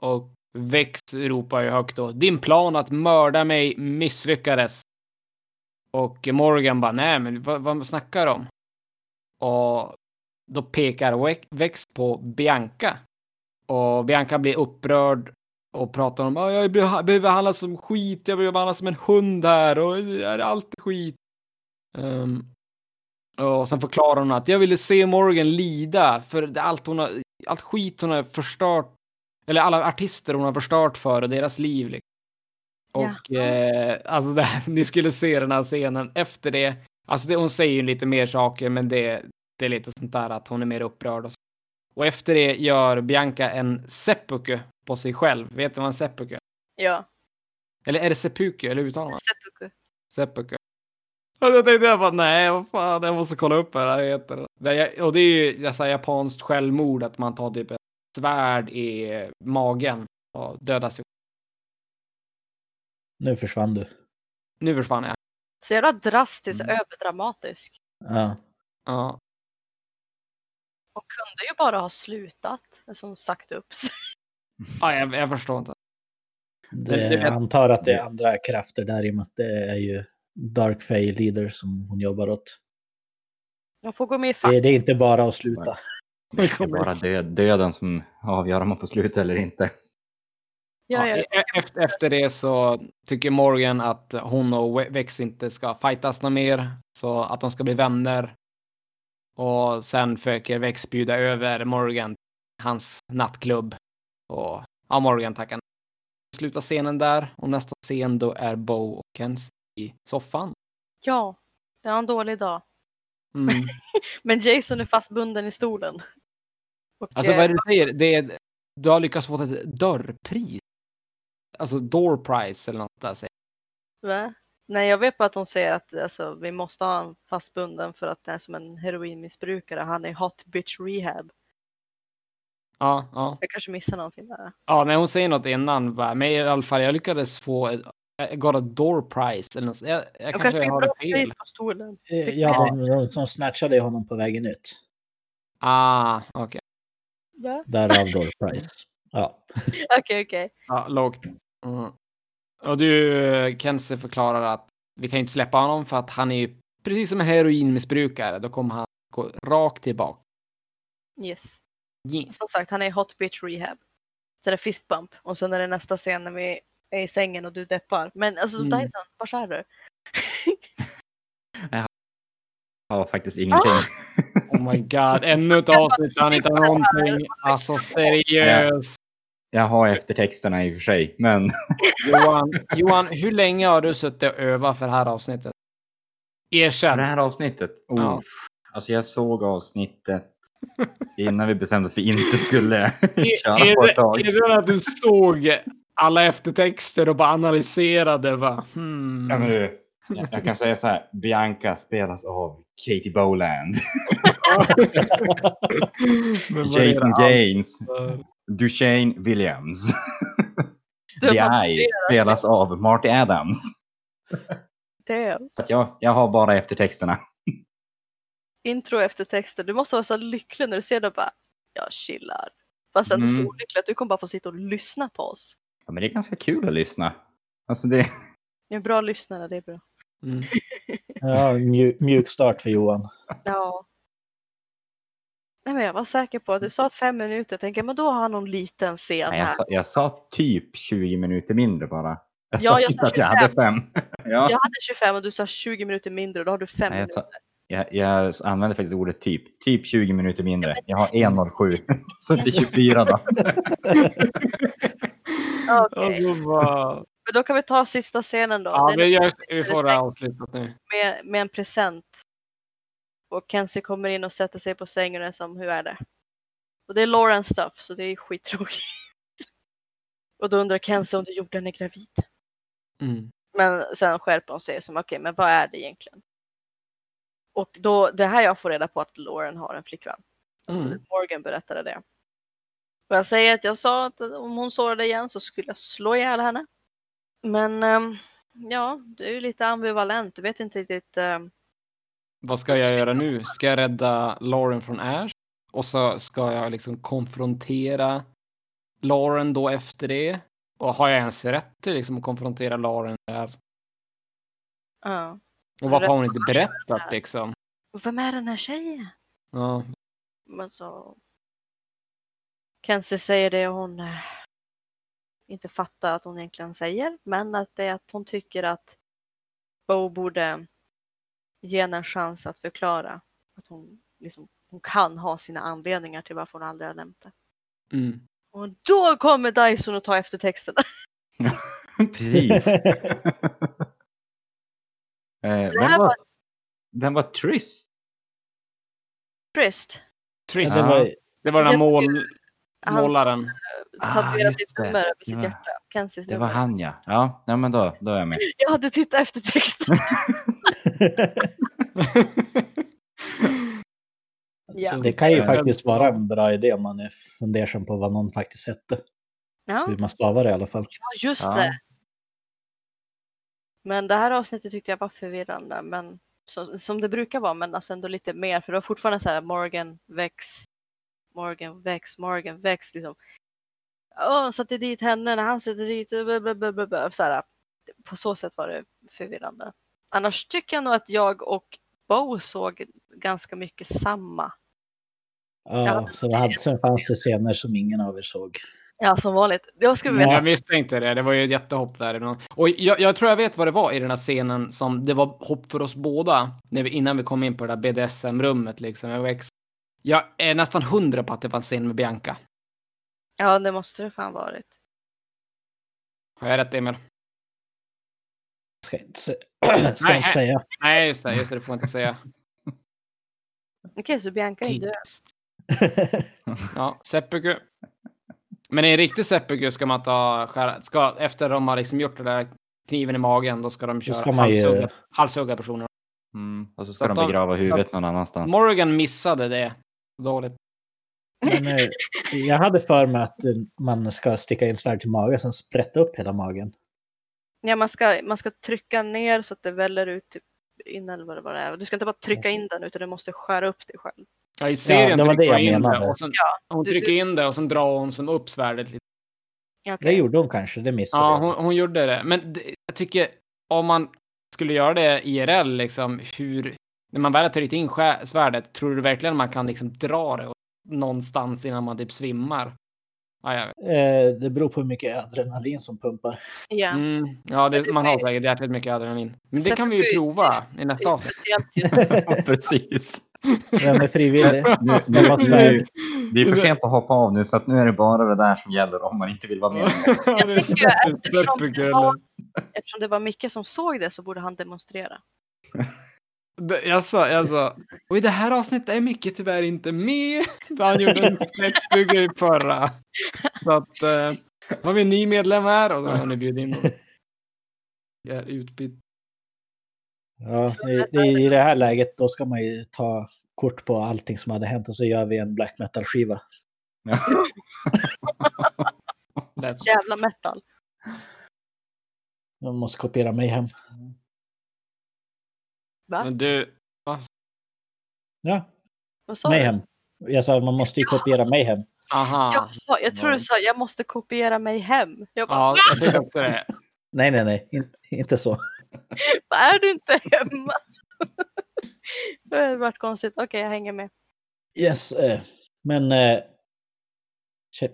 Och Vex ropar ju högt då. Din plan att mörda mig misslyckades. Och Morgan bara, nej men vad, vad snackar de om? Och då pekar Vex på Bianca. Och Bianca blir upprörd och pratar om, jag behöver behandlas som skit, jag behöver behandlas som en hund här. Och är allt skit. Um, och sen förklarar hon att jag ville se Morgan lida för allt, hon har, allt skit hon har förstört, eller alla artister hon har förstört för och deras liv liksom. Och ja. eh, alltså det, ni skulle se den här scenen efter det, alltså det, hon säger ju lite mer saker men det, det är lite sånt där att hon är mer upprörd och, så. Och efter det gör Bianca en seppuku på sig själv, vet du vad en seppuku? Ja. Eller är det seppuku eller uttalar man? Seppuku. Seppuku. Och då tänkte jag bara, nej vad fan, jag måste kolla upp vad det heter. Och det är ju jag säger, japanskt självmord, att man tar typ ett svärd i magen och dödar sig. Nu försvann du. Nu försvann jag. Så jävla drastiskt och mm. överdramatisk. Ja. Ja. Och kunde ju bara ha slutat, som sagt upp sig. Ja, jag, jag förstår inte. Det, jag antar att det är andra krafter där i och med att det är ju Dark Fae Leader som hon jobbar åt. Jag får gå med i fack. Det, det är inte bara att sluta. Det är bara död, döden som avgör om man får sluta eller inte. Ja, ja, ja. Efter, efter det så tycker Morgan att hon och Vex inte ska fightas något mer. Så att de ska bli vänner. Och sen försöker Vex bjuda över Morgan hans nattklubb. Och ja, Morgan tackar. Sluta scenen där. Och nästa scen då är Bo och Kenzie i soffan. Ja, det var en dålig dag. Mm. Men Jason är fastbunden i stolen. Och alltså vad är det du säger? Det är, du har lyckats få ett dörrpris. Alltså door prize eller något där säger. Va? Nej, jag vet bara att de säger att alltså, vi måste ha en fastbunden för att den är som en heroinmissbrukare. Han är hot bitch rehab. Ja, ja. Jag kanske missar någonting där. Ja, när hon säger något innan. Bara, men i alla fall, jag lyckades få ett jag got a door prize eller något. Jag, jag kanske, kanske har det fel. På stolen. Ja, de, de som snatchade honom på vägen ut. Ah, okej. Okay. Därav door prize. Ja. Okej, okej. Okay, okay. Ja, lågt. Mm. Och du, Kenzie förklarar att vi kan inte släppa honom för att han är precis som en heroinmissbrukare. Då kommer han gå rakt tillbaka. Yes. yes. Som sagt, han är hot bitch rehab. Sen är fist bump. Och sen är det nästa scen när vi är i sängen och du deppar. Men alltså, mm. Dyson, vars är du? Jag har faktiskt ingenting. Ah! Oh my god, ännu ett avsnitt han inte har någonting. Alltså, seriös. Jag, jag har eftertexterna i och för sig, men... Johan, Johan, hur länge har du suttit och övat för det här avsnittet? Erkänn. Det här avsnittet? Oh. Ja. Alltså, jag såg avsnittet innan vi bestämde att vi inte skulle köra på ett tag. Är det att du såg... Alla eftertexter och bara analyserade, va? Hmm. Ja, men, jag, jag kan säga så här. Bianca spelas av Katie Boland. Jason Baines. Duchesne Williams. The Eye spelas av Marty Adams. Så att jag, jag har bara eftertexterna. Intro och eftertexter. Du måste vara så lycklig när du ser det, bara jag chillar. Fast ändå mm. så lycklig att du kommer bara få sitta och lyssna på oss. Ja, men det är ganska kul att lyssna. Alltså det... det är bra lyssnare, det är bra. Mm. Ja, mjuk, mjuk start för Johan. Ja. Nej, men jag var säker på att du sa fem minuter. Jag tänker, men då har han någon liten scen här. Nej, jag, sa, jag sa typ tjugo minuter mindre bara. Jag ja, sa jag, sa att jag hade fem. Ja. Jag hade tjugofem och du sa tjugo minuter mindre och då har du fem Nej, jag sa, minuter. Jag, jag använder faktiskt ordet typ. Typ tjugo minuter mindre. Ja, men... Jag har ett noll sju. Så det är tjugofyra då. Okej. Okay. Oh, men då kan vi ta sista scenen då. Ja, vi, gör, vi får det avslutat nu. Med, med en present. Och Kenzie kommer in och sätter sig på sängen och är som, hur är det? Och det är Lawrence stuff, så det är skittråkigt. Och då undrar Kenzie om du gjorde henne gravid. Mm. Men sen skärper hon sig som, okej, okay, men vad är det egentligen? Och då, det här jag får reda på att Lauren har en flickvän. Mm. Morgan berättade det. Och jag säger att jag sa att om hon sårade igen så skulle jag slå ihjäl henne. Men um, ja, det är ju lite ambivalent. Du vet inte riktigt... Um, Vad ska jag göra nu? Ska jag rädda Lauren från Ash? Och så ska jag liksom konfrontera Lauren då efter det? Och har jag ens rätt till liksom att konfrontera Lauren där? Ja. Och varför har hon inte berättat liksom? Vem är den här tjejen? Ja. Men så... Kenzie säger det hon inte fattar att hon egentligen säger. Men att det är att hon tycker att Bo borde... ge henne en chans att förklara att hon, liksom, hon kan ha sina anledningar till varför hon aldrig har nämnt det. Mm. Och då kommer Dyson att ta efter texterna. Precis. eh, vem, var, vem var Trist? Trist. Trist. Ja, det var, det var den här mål, målaren. Tatuerat ah, sitt nummer över sitt var, hjärta. Kenzies det nummer. Var han, ja. Ja, ja men då, då är jag med. Jag hade tittat efter texten. Ja. Det kan ju faktiskt vara en bra idé om man är fundersam på vad någon faktiskt hette. Ja. Hur man stavar det i alla fall. Ja, just ja. Det. Men det här avsnittet tyckte jag var förvirrande. Men, så, som det brukar vara, men alltså ändå lite mer. För det var fortfarande så här Morgan, Vex, Morgan, Vex, Morgan, Vex. Liksom. Åh, satte dit henne när han satte dit. Blablabla, så här, på så sätt var det förvirrande. Annars tycker jag nog att jag och Bo såg ganska mycket samma. Ja, så det hade, sen fanns det scener som ingen av er såg. Ja, som vanligt. Jag, skulle ja, jag visste inte det. Det var ju ett jättehopp där. Och jag, jag tror jag vet vad det var i den här scenen som det var hopp för oss båda när vi, innan vi kom in på det där B D S M-rummet. Liksom. Jag, ex- jag är nästan hundra på att det fanns scen med Bianca. Ja, det måste det fan varit. Har jag rätt, Emil? Ska inte, se- ska nej, inte säga. Nej, just det, just det, det får man inte säga. Okej, okay, så Bianca är död. Ja, seppuku. Men i en riktig seppuku ska man ta skära, ska, efter de har liksom gjort det där kniven i magen, då ska de köra ska halshugga, ju... halshugga personer. Mm, och så ska så de begrava de, huvudet någon annanstans. Morgan missade det. Dåligt. Men, jag hade för mig att man ska sticka in svärd till magen, sen sprätta upp hela magen. Ja, man ska, man ska trycka ner så att det väller ut typ in eller vad det bara är. Du ska inte bara trycka in den utan du måste skära upp dig själv. Ja, i serien ja, det trycker det in det och sen, ja, hon du, trycker du... in det och sen drar hon som upp svärdet lite. Okay. Det gjorde hon kanske, det missade ja, hon, hon gjorde det. Men det, jag tycker om man skulle göra det I R L liksom, hur, när man väl har tryckt in svärdet, tror du verkligen man kan liksom dra det någonstans innan man typ svimmar? Ah, eh, det beror på hur mycket adrenalin som pumpar. Yeah. Mm, ja, det, man har säkert jäkligt mycket adrenalin. Men det kan vi ju prova i nästa avsnitt. Precis. Vem är frivillig? Nu, nu, nu, det är för sent att hoppa av nu, så att nu är det bara det där som gäller om man inte vill vara med. Jag tänker att eftersom det, var, eftersom det var Micke som såg det så borde han demonstrera. Jag sa, jag sa, och i det här avsnittet är Micke tyvärr inte med. Han gjorde en släppbygge i förra. Så att, eh, har vi en ny medlem här och så har ni bjudit in och jag är utbytt. Ja, i, i, i det här läget då ska man ju ta kort på allting som hade hänt och så gör vi en black metal-skiva. Ja. Jävla metal. Jag måste kopiera mig hem. Va? Men du... Va? Ja. Vad sa Mayhem. Du? Jag sa man måste ju kopiera ja. Mayhem. Aha. Jaha, jag tror du sa jag måste kopiera Mayhem. Jag bara, ja, jag tycker också det. Nej, nej, nej. In- inte så. Är du inte hemma? Det har varit konstigt. Okej, okay, jag hänger med. Yes, eh, men eh,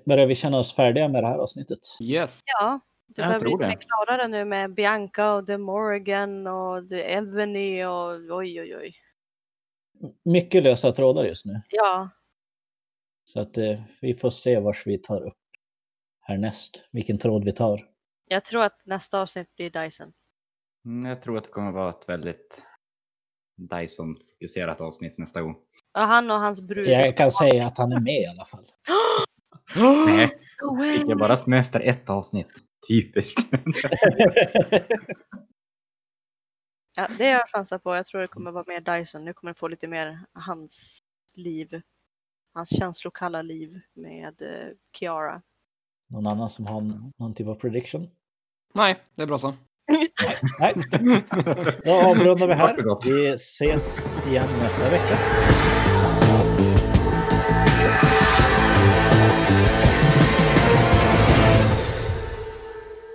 börjar vi känna oss färdiga med det här avsnittet? Yes. Ja, du jag behöver bli lite klarare nu med Bianca och The Morgan och The Evony och oj, oj, oj. Mycket lösa trådar just nu. Ja. Så att eh, vi får se vars vi tar upp härnäst. Vilken tråd vi tar. Jag tror att nästa avsnitt blir Dyson. Mm, jag tror att det kommer vara ett väldigt Dyson-fokuserat avsnitt nästa gång. Ja, han och hans brud. Jag kan säga att han är med i alla fall. Nej, fick jag bara semester ett avsnitt. Typiskt. Ja, det är jag chansar på. Jag tror det kommer vara mer Dyson. Nu kommer det få lite mer hans liv. Hans känslokalla liv med Kiara. Någon annan som har någon typ av prediction? Nej, det är bra så. Nej. Då avrundar vi här. Vi ses igen nästa vecka.